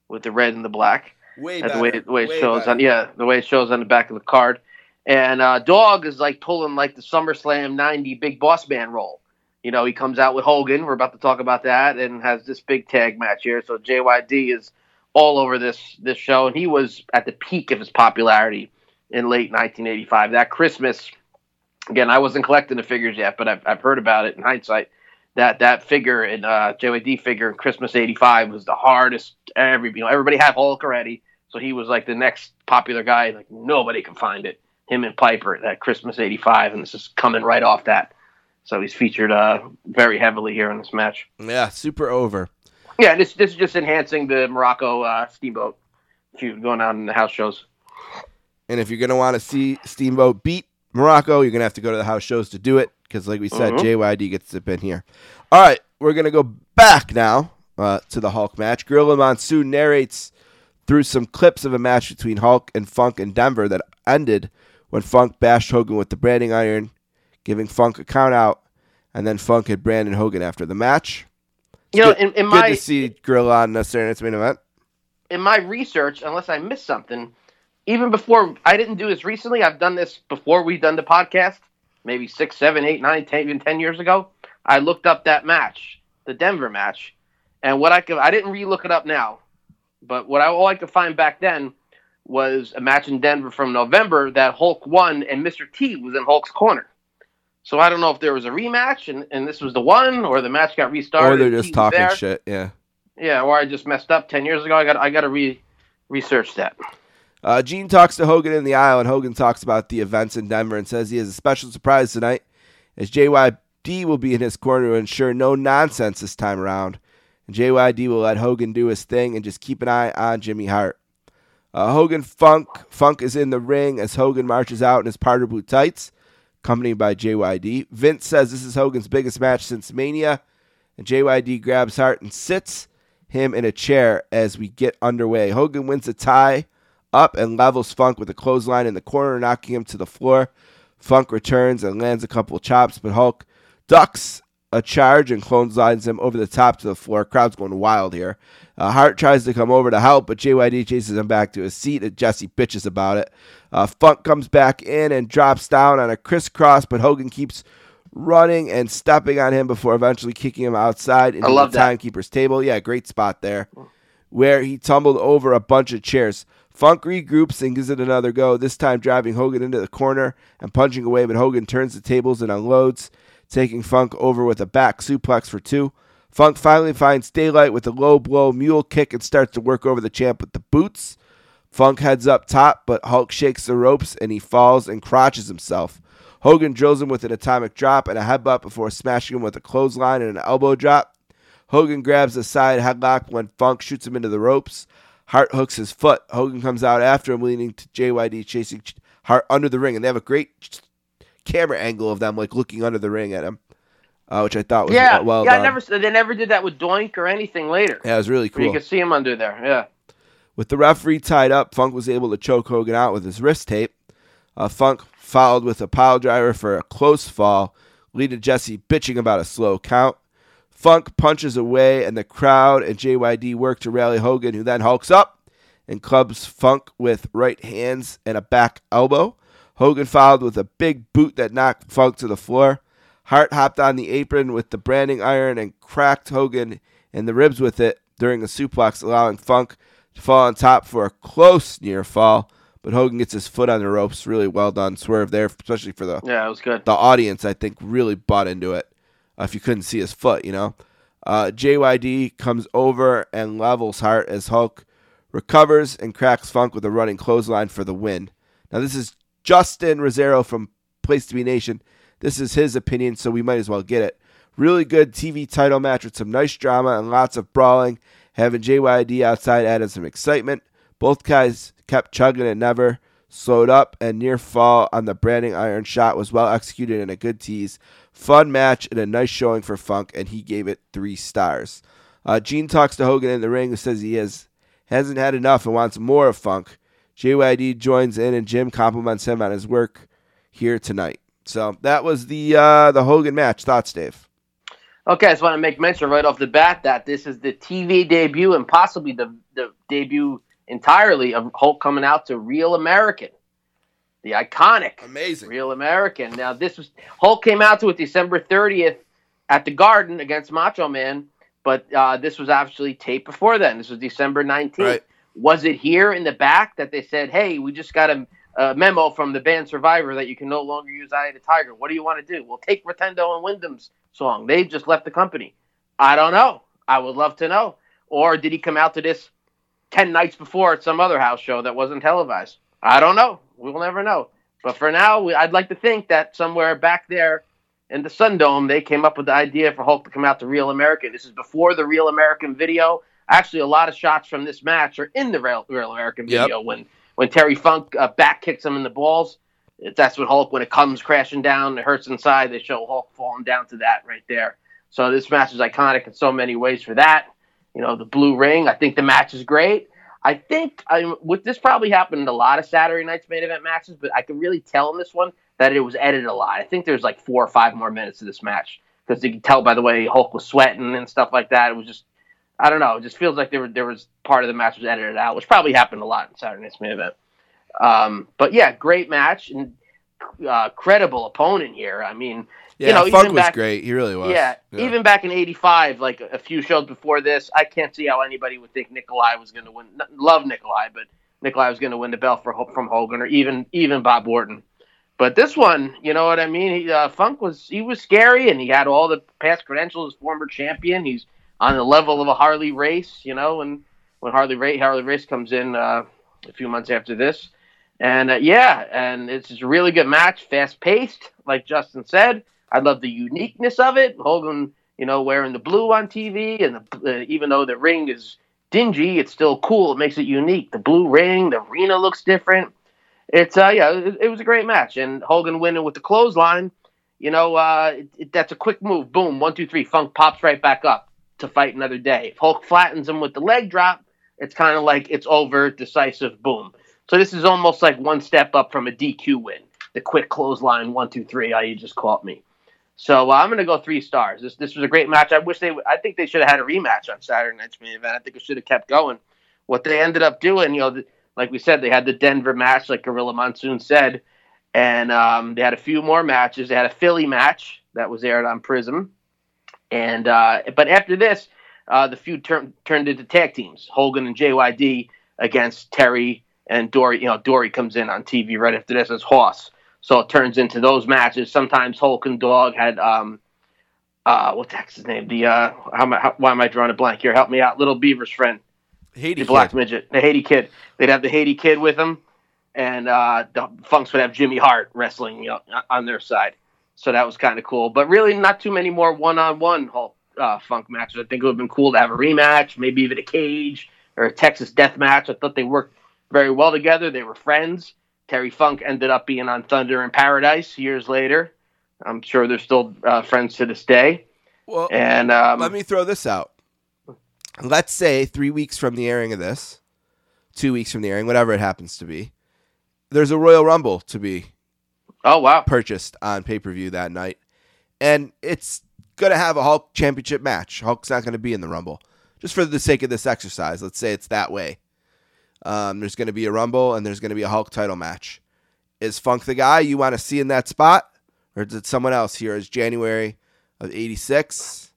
with the red and the black. Way better. The way, the way it way shows better. on yeah, the way it shows on the back of the card. And uh, Dog is like pulling like the SummerSlam ninety Big Boss Man role. You know, he comes out with Hogan. We're about to talk about that, and has this big tag match here. So J Y D is all over this this show, and he was at the peak of his popularity in late nineteen eighty-five. That Christmas, again, I wasn't collecting the figures yet, but I've I've heard about it in hindsight. That that figure and uh, J Y D figure in Christmas eighty-five was the hardest. Every you know everybody had Hulk already, so he was like the next popular guy. Like nobody can find it. Him and Piper, that Christmas eighty-five, and this is coming right off that. So he's featured uh, very heavily here in this match. Yeah, super over. Yeah, this this is just enhancing the Morocco uh, Steamboat feud going on in the house shows. And if you're going to want to see Steamboat beat Morocco, you're going to have to go to the house shows to do it, because like we said, mm-hmm. J Y D gets to pin here. All right, we're going to go back now uh, to the Hulk match. Gorilla Monsoon narrates through some clips of a match between Hulk and Funk in Denver that ended when Funk bashed Hogan with the branding iron, giving Funk a count out, and then Funk had branded Hogan after the match. You know, good, in, in good my, to see Gorilla on the Saturday Night's Main Event. In my research, unless I missed something, even before, I didn't do this recently, I've done this before we've done the podcast, maybe six, seven, eight, nine, ten, even ten years ago, I looked up that match, the Denver match, and what I could, I didn't re-look it up now, but what I, all I could find back then was a match in Denver from November that Hulk won, and Mister T was in Hulk's corner. So I don't know if there was a rematch, and, and this was the one, or the match got restarted. Or they're just talking there. shit, yeah. Yeah, or I just messed up ten years ago. I got I got to re- research that. Uh, Gene talks to Hogan in the aisle, and Hogan talks about the events in Denver and says he has a special surprise tonight, as J Y D will be in his corner to ensure no nonsense this time around. and J Y D will let Hogan do his thing and just keep an eye on Jimmy Hart. Uh, Hogan Funk. Funk is in the ring as Hogan marches out in his powder blue tights, accompanied by J Y D. Vince says this is Hogan's biggest match since Mania, and J Y D grabs Hart and sits him in a chair as we get underway. Hogan wins the tie up and levels Funk with a clothesline in the corner, knocking him to the floor. Funk returns and lands a couple chops, but Hulk ducks a charge and clotheslines him over the top to the floor. Crowd's going wild here. Uh, Hart tries to come over to help, but J Y D chases him back to his seat, and Jesse bitches about it. Uh, Funk comes back in and drops down on a crisscross, but Hogan keeps running and stepping on him before eventually kicking him outside into the timekeeper's table. Yeah, great spot there, where he tumbled over a bunch of chairs. Funk regroups and gives it another go, this time driving Hogan into the corner and punching away, but Hogan turns the tables and unloads, taking Funk over with a back suplex for two. Funk finally finds daylight with a low blow mule kick and starts to work over the champ with the boots. Funk heads up top, but Hulk shakes the ropes and he falls and crotches himself. Hogan drills him with an atomic drop and a headbutt before smashing him with a clothesline and an elbow drop. Hogan grabs a side headlock when Funk shoots him into the ropes. Hart hooks his foot. Hogan comes out after him, leading to J Y D chasing Hart under the ring. And they have a great camera angle of them, like, looking under the ring at him, uh, which I thought was yeah, well yeah, done. Yeah, I never, they never did that with Doink or anything later. Yeah, it was really cool. You could see him under there, yeah. With the referee tied up, Funk was able to choke Hogan out with his wrist tape. Uh, Funk followed with a pile driver for a close fall, leading to Jesse bitching about a slow count. Funk punches away, and the crowd and J Y D work to rally Hogan, who then hulks up and clubs Funk with right hands and a back elbow. Hogan followed with a big boot that knocked Funk to the floor. Hart hopped on the apron with the branding iron and cracked Hogan in the ribs with it during a suplex, allowing Funk to fall on top for a close near fall. But Hogan gets his foot on the ropes. Really well done swerve there, especially for the yeah, it was good. The audience, I think, really bought into it. If you couldn't see his foot, you know. Uh, J Y D comes over and levels Hart as Hulk recovers and cracks Funk with a running clothesline for the win. Now, this is Justin Rosero from Place to Be Nation. This is his opinion, so we might as well get it. Really good T V title match with some nice drama and lots of brawling. Having J Y D outside added some excitement. Both guys kept chugging and never slowed up, and near fall on the branding iron shot was well executed and a good tease. Fun match and a nice showing for Funk, and he gave it three stars. Uh, Gene talks to Hogan in the ring, who says he has, hasn't had enough and wants more of Funk. J Y D joins in, and Jim compliments him on his work here tonight. So that was the uh, the Hogan match. Thoughts, Dave? Okay, I just want to make mention right off the bat that this is the T V debut and possibly the, the debut entirely of Hulk coming out to Real American. The iconic, amazing, Real American. Now, this was Hulk came out to it December thirtieth at the Garden against Macho Man, but uh, this was actually taped before then. This was December nineteenth. Right. Was it here in the back that they said, "Hey, we just got a, a memo from the band Survivor that you can no longer use Eye of the Tiger. What do you want to do? We'll take Rotendo and Wyndham's song. They just left the company." I don't know. I would love to know. Or did he come out to this ten nights before at some other house show that wasn't televised? I don't know. We will never know. But for now, we, I'd like to think that somewhere back there in the Sun Dome, they came up with the idea for Hulk to come out to Real American. This is before the Real American video. Actually, a lot of shots from this match are in the Real, Real American video. Yep. When, when Terry Funk uh, back kicks him in the balls, that's when Hulk, when it comes crashing down, it hurts inside, they show Hulk falling down to that right there. So this match is iconic in so many ways for that. You know, the blue ring, I think the match is great. I think I, with this probably happened in a lot of Saturday night's main event matches, but I could really tell in this one that it was edited a lot. I think there's like four or five more minutes of this match because you can tell by the way Hulk was sweating and stuff like that. It was just, I don't know, it just feels like there, were, there was part of the match was edited out, which probably happened a lot in Saturday night's main event. Um, but yeah, great match and uh, credible opponent here. I mean, yeah, you know, Funk even was back, great. He really was. Yeah, yeah, even back in eighty-five, like a few shows before this, I can't see how anybody would think Nikolai was going to win. Love Nikolai, but Nikolai was going to win the belt for from Hogan or even even Bob Orton. But this one, you know what I mean? He, uh, Funk was he was scary, and he had all the past credentials. Former champion, he's on the level of a Harley Race, you know. And when Harley Race Harley Race comes in uh, a few months after this, and uh, yeah, and it's just a really good match, fast paced, like Justin said. I love the uniqueness of it. Hogan you know, wearing the blue on T V, and the, uh, even though the ring is dingy, it's still cool. It makes it unique. The blue ring, the arena looks different. It's uh, yeah, it, it was a great match, and Hogan winning with the clothesline. You know, uh, it, it, that's a quick move. Boom, one, two, three. Funk pops right back up to fight another day. If Hulk flattens him with the leg drop, it's kind of like it's over, decisive, boom. So this is almost like one step up from a D Q win. The quick clothesline, one, two, three. Oh, you just caught me. So uh, I'm going to go three stars. This this was a great match. I wish they. I think they should have had a rematch on Saturday Night's Main Event. I think it should have kept going. What they ended up doing, you know, the, like we said, they had the Denver match, like Gorilla Monsoon said, and um, they had a few more matches. They had a Philly match that was aired on Prism, and uh, but after this, uh, the feud ter- turned into tag teams: Hogan and J Y D against Terry and Dory. You know, Dory comes in on T V right after this as Hoss. So it turns into those matches. Sometimes Hulk and Dog had, um, uh, what's his name? The uh, how am I, how, why am I drawing a blank here? Help me out, Little Beaver's friend, Haiti the kid. Black midget, the Haiti Kid. They'd have the Haiti Kid with them, and uh, the Funks would have Jimmy Hart wrestling, you know, on their side. So that was kind of cool. But really, not too many more one-on-one Hulk uh, Funk matches. I think it would have been cool to have a rematch, maybe even a cage or a Texas Death Match. I thought they worked very well together. They were friends. Terry Funk ended up being on Thunder in Paradise years later. I'm sure they're still uh, friends to this day. Well, and um, let me throw this out. Let's say three weeks from the airing of this, two weeks from the airing, whatever it happens to be, there's a Royal Rumble to be oh wow purchased on pay-per-view that night. And it's going to have a Hulk championship match. Hulk's not going to be in the Rumble. Just for the sake of this exercise, let's say it's that way. Um, there's going to be a Rumble, and there's going to be a Hulk title match. Is Funk the guy you want to see in that spot, or is it someone else? Here is January of eighty-six.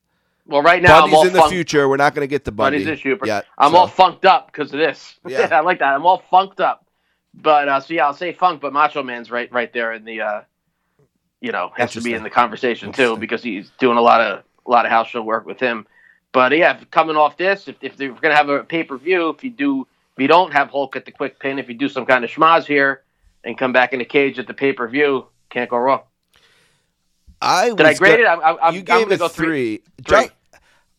Well, right now, Bundy's I'm all in the funk- future. We're not going to get to Bundy. Bundy's this yet, I'm so. all funked up because of this. Yeah. I like that. I'm all funked up. But uh, so yeah, I'll say Funk, but Macho Man's right, right there in the, uh, you know, has to be in the conversation too because he's doing a lot of a lot of house show work with him. But yeah, coming off this, if if they're going to have a pay per view, if you do. If you don't have Hulk at the quick pin, if you do some kind of schmaz here and come back in the cage at the pay-per-view, can't go wrong. I Did I grade go- it? I'm, I'm, you I'm gave it go three. three. Just,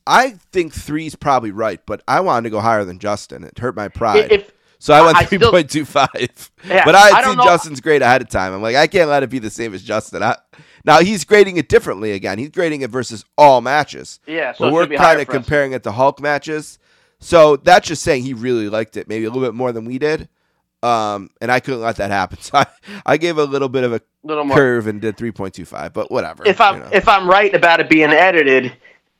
I think three's probably right, but I wanted to go higher than Justin. It hurt my pride. If, so I went three point two five. Yeah, but I had I seen know. Justin's grade ahead of time. I'm like, I can't let it be the same as Justin. I, now, he's grading it differently again. He's grading it versus all matches. Yeah, so but we're kind of comparing it to Hulk matches. So that's just saying he really liked it, maybe a little bit more than we did, um, and I couldn't let that happen. So I, I gave a little bit of a little curve more. And did three point two five, but whatever. If I'm you know. if I'm right about it being edited,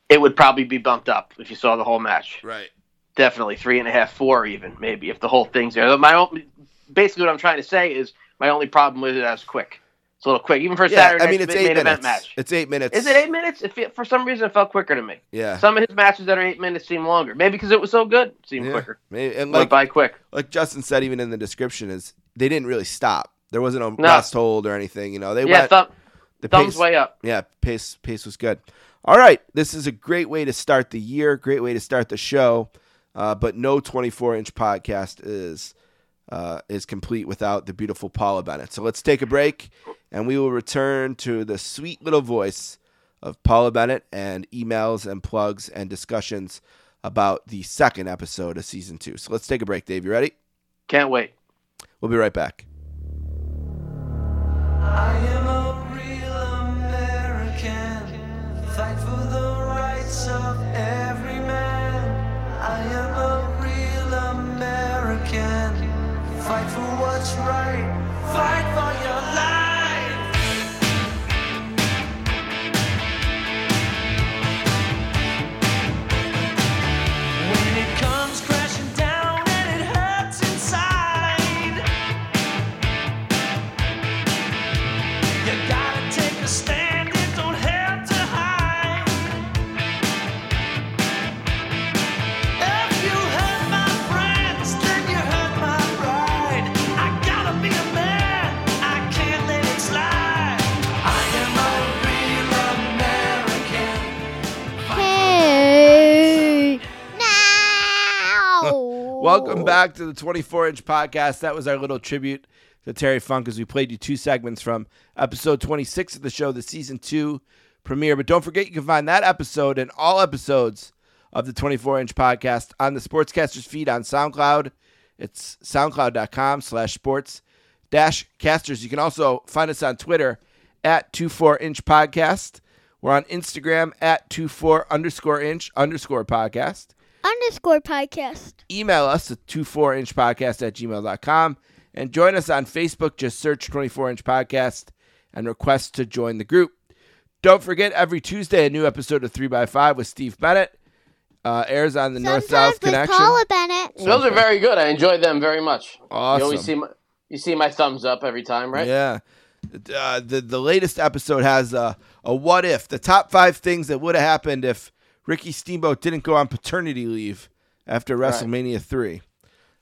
it would probably be bumped up if you saw the whole match. Right. Definitely three and a half, four even maybe if the whole thing's there. My own, basically, what I'm trying to say is my only problem with it is quick. It's a little quick, even for a yeah, Saturday. I mean, it's eight main minutes. Event match. It's eight minutes. Is it eight minutes? It fe- for some reason, it felt quicker to me. Yeah. Some of his matches that are eight minutes seem longer. Maybe because it was so good, it seemed yeah, quicker. Maybe. And like, went by quick. Like Justin said, even in the description, is they didn't really stop. There wasn't a no. last hold or anything. You know, they yeah, went. Thumb, the thumbs pace, way up. Yeah, pace pace was good. All right, this is a great way to start the year. Great way to start the show. Uh, but no twenty-four inch podcast is. Uh, is complete without the beautiful Paula Bennett. So let's take a break, and we will return to the sweet little voice of Paula Bennett and emails and plugs and discussions about the second episode of season two. So let's take a break, Dave. You ready? Can't wait. We'll be right back. I am a real American. Fight for the rights of every man. I am a real American. Fight for what's right. Fight for your life. When it comes crashing down and it hurts inside, you gotta take a stand. It don't have to hide. If you hurt my friends, then you hurt my pride. Welcome back to the twenty-four inch podcast. That was our little tribute to Terry Funk as we played you two segments from episode twenty-six of the show, the season two premiere. But don't forget, you can find that episode and all episodes of the twenty-four inch podcast on the Sportscasters feed on SoundCloud. It's soundcloud dot com slash sports dash casters. You can also find us on Twitter at twenty-four inch podcast. We're on Instagram at twenty-four underscore inch underscore podcast. Underscore podcast. Email us at twenty-four inch podcast at gmail dot com. And join us on Facebook. Just search twenty-four inch podcast and request to join the group. Don't forget, every Tuesday, a new episode of three by five with Steve Bennett uh, airs on the Sometimes North-South Connection. Paula Bennett. Those are very good. I enjoy them very much. Awesome. You always see my, you see my thumbs up every time, right? Yeah. Uh, the, the latest episode has a, a what if, the top five things that would have happened if Ricky Steamboat didn't go on paternity leave after WrestleMania right. three.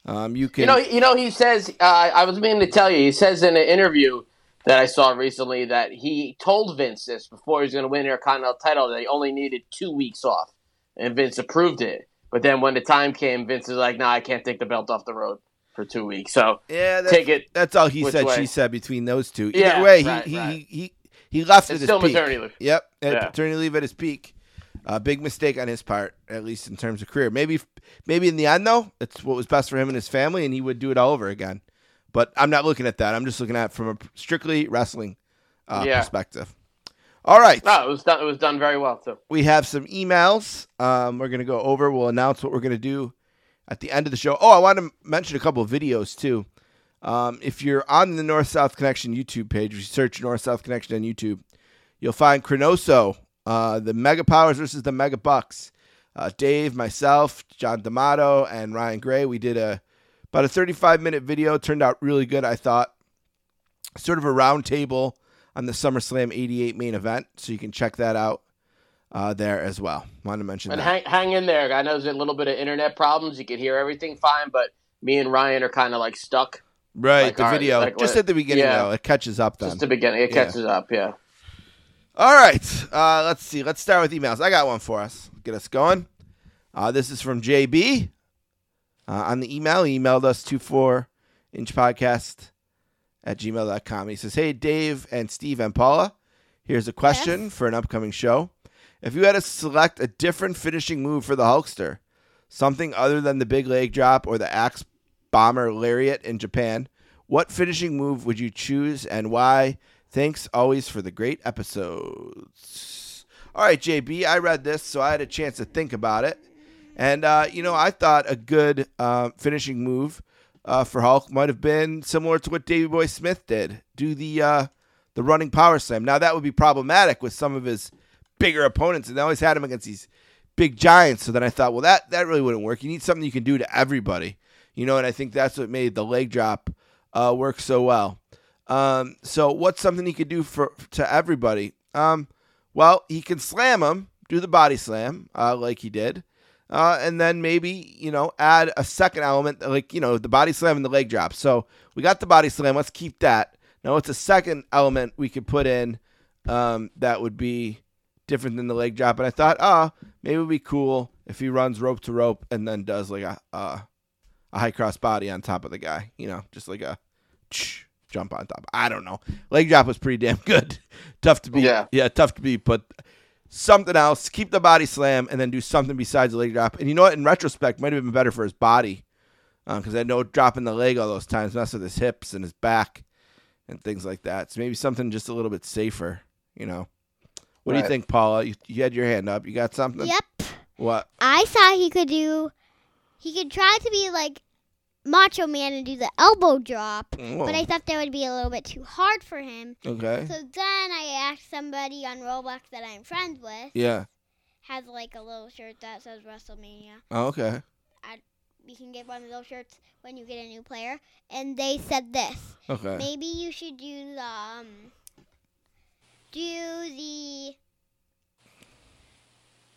Um, you can, you know, you know. He says, uh, "I was meaning to tell you." He says in an interview that I saw recently that he told Vince this before he was going to win the Intercontinental title that he only needed two weeks off, and Vince approved it. But then when the time came, Vince was like, "No, nah, I can't take the belt off the road for two weeks." So yeah, that's, take it. That's all he said. Way. She said between those two. Either yeah, way, right, he, right. he he he left it's at still his maternity peak. Leave. Yep, at yeah. paternity leave at his peak. A uh, big mistake on his part, at least in terms of career. Maybe maybe in the end, though, it's what was best for him and his family, and he would do it all over again. But I'm not looking at that. I'm just looking at it from a strictly wrestling uh, yeah. perspective. All right. No, it was done, it was done very well, too. We have some emails um, we're going to go over. We'll announce what we're going to do at the end of the show. Oh, I want to mention a couple of videos, too. Um, if you're on the North-South Connection YouTube page, if you search North-South Connection on YouTube, you'll find Cronoso. Uh, the Mega Powers versus the Mega Bucks. Uh, Dave, myself, John D'Amato, and Ryan Gray. We did a about a thirty-five minute video. Turned out really good, I thought. Sort of a round table on the SummerSlam eighty-eight main event. So you can check that out uh, there as well. Wanted to mention and that. Hang, hang in there. I know there's a little bit of internet problems. You can hear everything fine, but me and Ryan are kind of like stuck. Right, like the our, video. Like just what, at the beginning, yeah. though. It catches up then. Just the beginning. It yeah. catches up, yeah. All right, uh, let's see. Let's start with emails. I got one for us. Get us going. Uh, this is from J B uh, on the email. He emailed us twenty-four inch podcast at gmail dot com. He says, hey, Dave and Steve and Paula, here's a question yes. for an upcoming show. If you had to select a different finishing move for the Hulkster, something other than the big leg drop or the axe bomber lariat in Japan, what finishing move would you choose and why? Thanks always for the great episodes. All right, J B, I read this, so I had a chance to think about it. And, uh, you know, I thought a good uh, finishing move uh, for Hulk might have been similar to what Davey Boy Smith did. Do the uh, the running power slam. Now, that would be problematic with some of his bigger opponents, and they always had him against these big giants. So then I thought, well, that, that really wouldn't work. You need something you can do to everybody. You know, and I think that's what made the leg drop uh, work so well. Um, so what's something he could do for, to everybody? Um, well, he can slam him, do the body slam, uh, like he did. Uh, and then maybe, you know, add a second element, like, you know, the body slam and the leg drop. So we got the body slam. Let's keep that. Now what's a second element we could put in, um, that would be different than the leg drop. And I thought, oh, maybe it'd be cool if he runs rope to rope and then does like a, uh, a high cross body on top of the guy, you know, just like a tsh. Jump on top. I don't know. Leg drop was pretty damn good. Tough to beat. Yeah. yeah, tough to beat, but something else. Keep the body slam and then do something besides the leg drop. And you know what? In retrospect, might have been better for his body because um, I know dropping the leg all those times messed with his hips and his back and things like that. So maybe something just a little bit safer, you know. What right. do you think, Paula? You, you had your hand up. You got something? Yep. What? I thought he could do, he could try to be like, Macho Man and do the elbow drop, Whoa. But I thought that would be a little bit too hard for him. Okay. So then I asked somebody on Roblox that I'm friends with. Yeah. Has like a little shirt that says WrestleMania. Oh, okay. I, you can get one of those shirts when you get a new player. And they said this. Okay. Maybe you should do the, um, do the,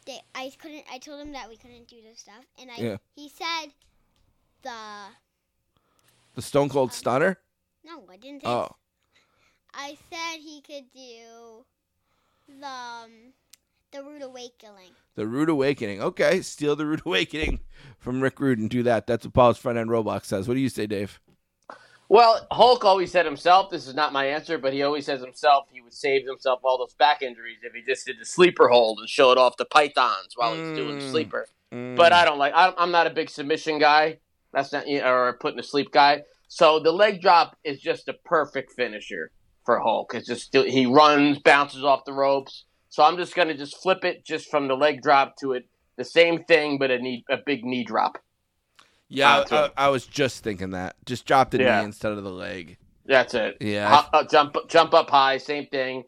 they, I couldn't, I told him that we couldn't do this stuff. And I, yeah. he said, The the Stone Cold um, Stunner? No, I didn't. Think oh, so. I said he could do the um, the Rude Awakening. The Rude Awakening. Okay, steal the Rude Awakening from Rick Rude and do that. That's what Paul's friend on Roblox says. What do you say, Dave? Well, Hulk always said himself, this is not my answer, but he always says himself he would save himself all those back injuries if he just did the sleeper hold and showed off the pythons while mm. he's doing sleeper. Mm. But I don't like, I, I'm not a big submission guy. That's not, or putting to sleep guy. So the leg drop is just a perfect finisher for Hulk. It's just, he runs, bounces off the ropes. So I'm just going to just flip it just from the leg drop to it. The same thing, but a knee, a big knee drop. Yeah, I, I, I was just thinking that. Just drop the yeah. knee instead of the leg. That's it. Yeah, Hop, uh, jump, jump up high, same thing,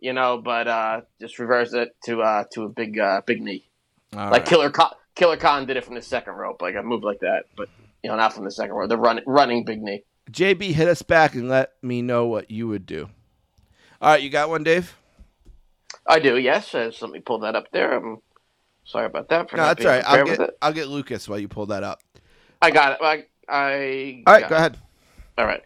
you know. But uh, just reverse it to uh, to a big, uh, big knee. All like right. Killer Khan, Killer Khan did it from the second rope. Like I moved like that, but you know, not from the second rope. The run, running big knee. J B, hit us back and let me know what you would do. All right, you got one, Dave? I do. Yes, uh, so let me pull that up there. I'm sorry about that. For no, not that's all right. I'll get I'll get Lucas while you pull that up. I got it. I, I All right, got go it. ahead. All right.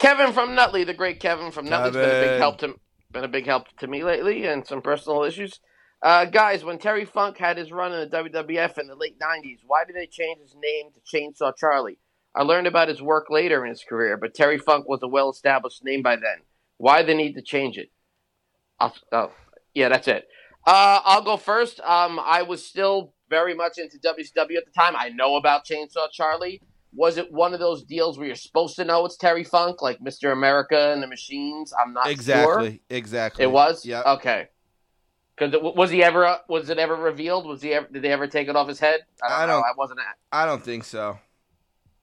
Kevin from Nutley, the great Kevin from Nutley's been a big help to been a big help to me lately and some personal issues. Uh, guys, when Terry Funk had his run in the W W F in the late nineties, why did they change his name to Chainsaw Charlie? I learned about his work later in his career, but Terry Funk was a well-established name by then. Why the need to change it? I'll, oh, yeah, that's it. Uh, I'll go first. Um, I was still very much into W C W at the time. I know about Chainsaw Charlie. Was it one of those deals where you're supposed to know it's Terry Funk, like Mister America and the Machines? I'm not exactly, sure. Exactly, exactly. It was? Yeah. Okay. Because was he ever was it ever revealed? Was he ever, did they ever take it off his head? I don't. I don't know. I wasn't. At, I don't think so.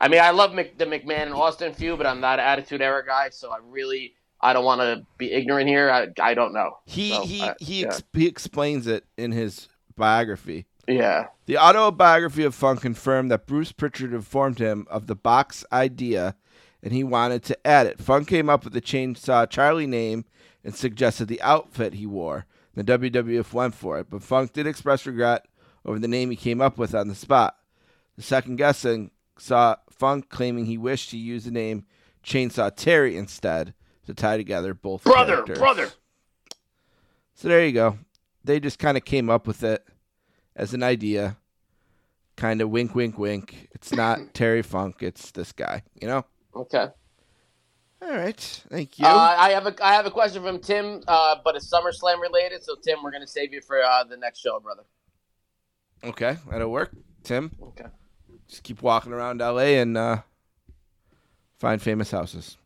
I mean, I love Mc, the McMahon and Austin feud, but I'm not an Attitude Era guy, so I really I don't want to be ignorant here. I I don't know. He so, he I, he, yeah. ex- he explains it in his biography. Yeah. The autobiography of Funk confirmed that Bruce Pritchard informed him of the box idea, and he wanted to add it. Funk came up with the Chainsaw Charlie name and suggested the outfit he wore. The W W F went for it, but Funk did express regret over the name he came up with on the spot. The second guessing saw Funk claiming he wished to use the name Chainsaw Terry instead to tie together both brother, characters. Brother, brother. So there you go. They just kind of came up with it as an idea, kind of wink, wink, wink. It's not Terry Funk. It's this guy, you know? Okay. All right. Thank you. Uh, I have a I have a question from Tim, uh, but it's SummerSlam related. So, Tim, we're going to save you for uh, the next show, brother. Okay. That'll work, Tim. Okay. Just keep walking around L A and uh, find famous houses.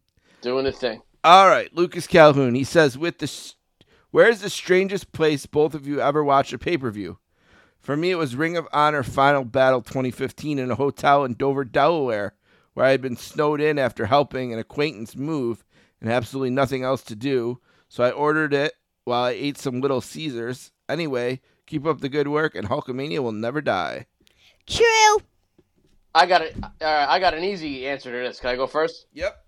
Doing his thing. All right. Lucas Calhoun. He says, "With the sh- where's the strangest place both of you ever watched a pay-per-view? For me, it was Ring of Honor Final Battle twenty fifteen in a hotel in Dover, Delaware, where I had been snowed in after helping an acquaintance move and absolutely nothing else to do, so I ordered it while I ate some Little Caesars. Anyway, keep up the good work, and Hulkamania will never die." True. I got a, uh, I got an easy answer to this. Can I go first? Yep.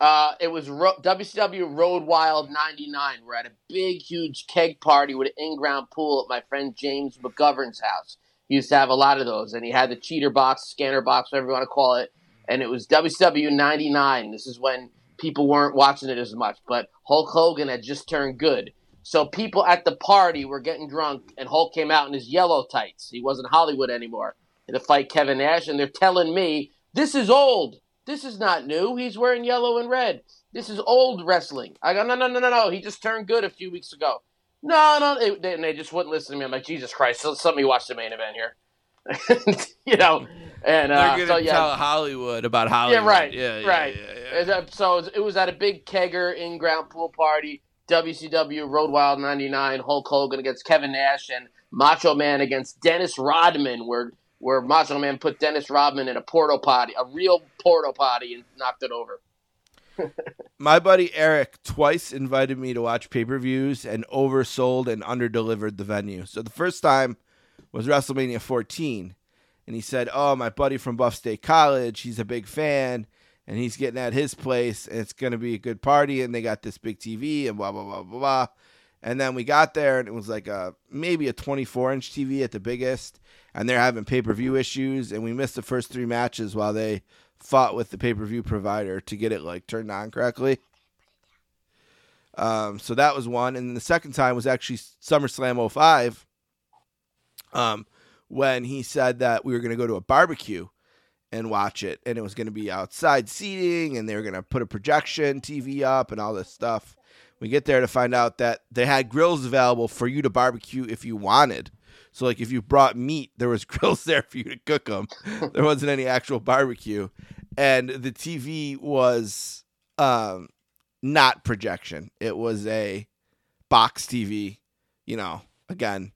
Uh, it was Ro- W C W Road Wild ninety-nine. We're at a big, huge keg party with an in-ground pool at my friend James McGovern's house. He used to have a lot of those, and he had the cheater box, scanner box, whatever you want to call it, and it was W C W ninety-nine. This is when people weren't watching it as much, but Hulk Hogan had just turned good. So people at the party were getting drunk, and Hulk came out in his yellow tights. He wasn't Hollywood anymore. In the fight Kevin Nash, and they're telling me, this is old. This is not new. He's wearing yellow and red. This is old wrestling. I go, no, no, no, no, no. He just turned good a few weeks ago. No, no. It, they, and they just wouldn't listen to me. I'm like, Jesus Christ. So, somebody watch the main event here. you know. And, uh, They're going to so, yeah. tell Hollywood about Hollywood. Yeah, right. Yeah, right. Yeah, yeah, yeah. So it was at a big kegger in-ground pool party, W C W Road Wild ninety-nine, Hulk Hogan against Kevin Nash, and Macho Man against Dennis Rodman, where where Macho Man put Dennis Rodman in a porta potty, a real porta potty, and knocked it over. My buddy Eric twice invited me to watch pay-per-views and oversold and underdelivered the venue. So the first time was WrestleMania fourteen, and he said, "Oh, my buddy from Buff State College, he's a big fan, and he's getting at his place, and it's going to be a good party, and they got this big T V, and blah, blah, blah, blah, blah." And then we got there, and it was like a maybe a twenty-four inch T V at the biggest, and they're having pay-per-view issues, and we missed the first three matches while they fought with the pay-per-view provider to get it like turned on correctly. Um, so that was one. And the second time was actually SummerSlam oh five, um, when he said that we were going to go to a barbecue, and watch it. And it was going to be outside seating, and they were going to put a projection T V up and all this stuff. We get there to find out that they had grills available for you to barbecue if you wanted. So, like, if you brought meat, there was grills there for you to cook them. There wasn't any actual barbecue. And the T V was um, not projection. It was a box T V, you know, again,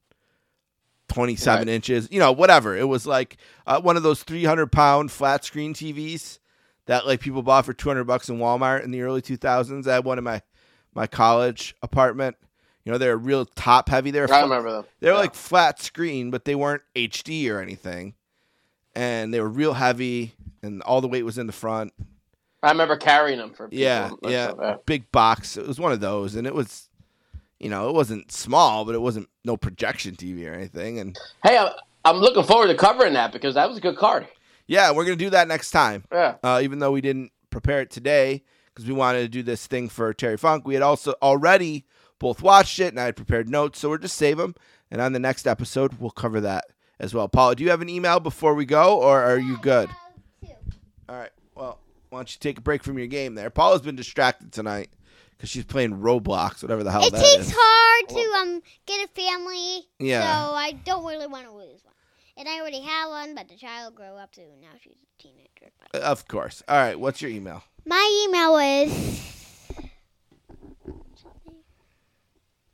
twenty-seven right. inches, you know, whatever. It was like uh, one of those three hundred pound flat screen T Vs that, like, people bought for two hundred bucks in Walmart in the early two thousands. I had one in my, my college apartment. You know, they're real top heavy. They're I remember them. They were yeah. like flat screen, but they weren't H D or anything. And they were real heavy, and all the weight was in the front. I remember carrying them for people. Yeah, yeah. Like big box. It was one of those, and it was, you know, it wasn't small, but it wasn't no projection T V or anything. And hey, I'm, I'm looking forward to covering that because that was a good card. Yeah, we're gonna do that next time. Yeah. Uh, even though we didn't prepare it today because we wanted to do this thing for Terry Funk, we had also already. Both watched it, and I had prepared notes, so we'll just save them. And on the next episode, we'll cover that as well. Paula, do you have an email before we go, or are you good? All right. Well, why don't you take a break from your game there? Paula's been distracted tonight because she's playing Roblox, whatever the hell that is. It takes hard to um get a family, yeah. So I don't really want to lose one. And I already have one, but the child grew up, so now she's a teenager. But... Of course. All right. What's your email? My email is...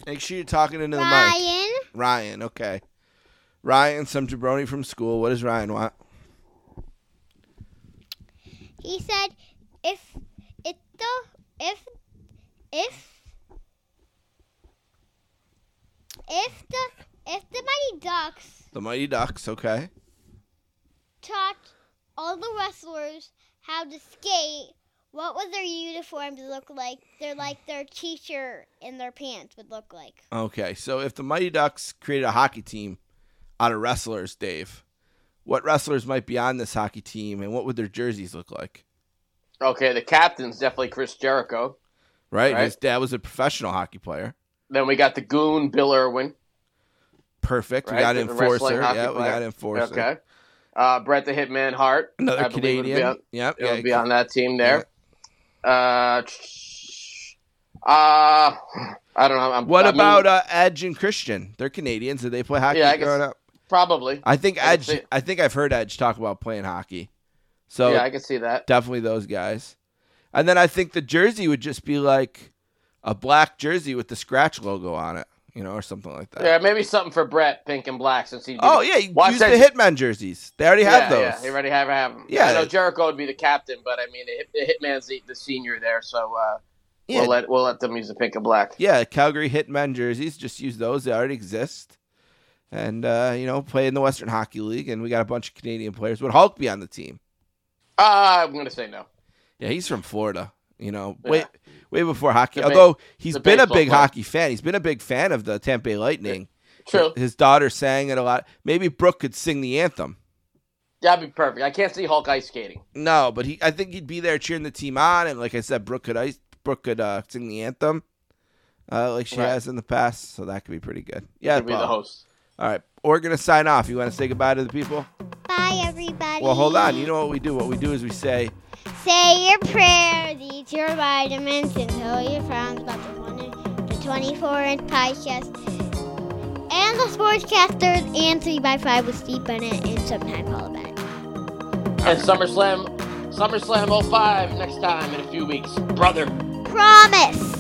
Make sure you're talking into the mic. Ryan. Ryan, okay. Ryan, some jabroni from school. What does Ryan want? He said, "If it the if if if the if the Mighty Ducks, the Mighty Ducks, okay, taught all the wrestlers how to skate." What would their uniforms look like? They're like their t-shirt and their pants would look like. Okay, so if the Mighty Ducks created a hockey team out of wrestlers, Dave, what wrestlers might be on this hockey team, and what would their jerseys look like? Okay, the captain's definitely Chris Jericho. Right, right? His dad was a professional hockey player. Then we got the Goon, Bill Irwin. Perfect, right? We got an enforcer. Yeah, player. We got an enforcer. Okay. Uh, Bret the Hitman Hart. Another I Canadian. It would be, yep. yeah, would be on that team there. Yep. Uh, uh, I don't know. I'm, what I about mean, uh, Edge and Christian? They're Canadians. Did they play hockey yeah, I guess growing up? Probably. I think I Edge. See. I think I've heard Edge talk about playing hockey. So yeah, I can see that. Definitely those guys. And then I think the jersey would just be like a black jersey with the scratch logo on it, you know, or something like that. Yeah, maybe something for Brett, pink and black, since he. Oh yeah, use the Hitman jerseys. They already have yeah, those. Yeah, they already have, have them. Yeah, I know Jericho would be the captain, but I mean the Hitman's the, the senior there, so uh, yeah. we'll let we'll let them use the pink and black. Yeah, Calgary Hitman jerseys. Just use those. They already exist, and uh, you know, play in the Western Hockey League, and we got a bunch of Canadian players. Would Hulk be on the team? Uh, I'm gonna say no. Yeah, he's from Florida. You know, yeah. way way before hockey. The Although big, he's been a big player. hockey fan, he's been a big fan of the Tampa Bay Lightning. True. His daughter sang it a lot. Maybe Brooke could sing the anthem. That'd be perfect. I can't see Hulk ice skating. No, but he. I think he'd be there cheering the team on, and like I said, Brooke could ice. Brooke could uh, sing the anthem, uh, like she right. has in the past. So that could be pretty good. Yeah, could be the host. All right, we're gonna sign off. You want to say goodbye to the people? Bye, everybody. Well, hold on. You know what we do? What we do is we say. Say your prayers, eat your vitamins, and tell your friends about the one to twenty-four inch podcast and the Sportscasters and three by five with Steve Bennett and sometime Paula Bennett. And SummerSlam, SummerSlam oh five next time in a few weeks. Brother. Promise.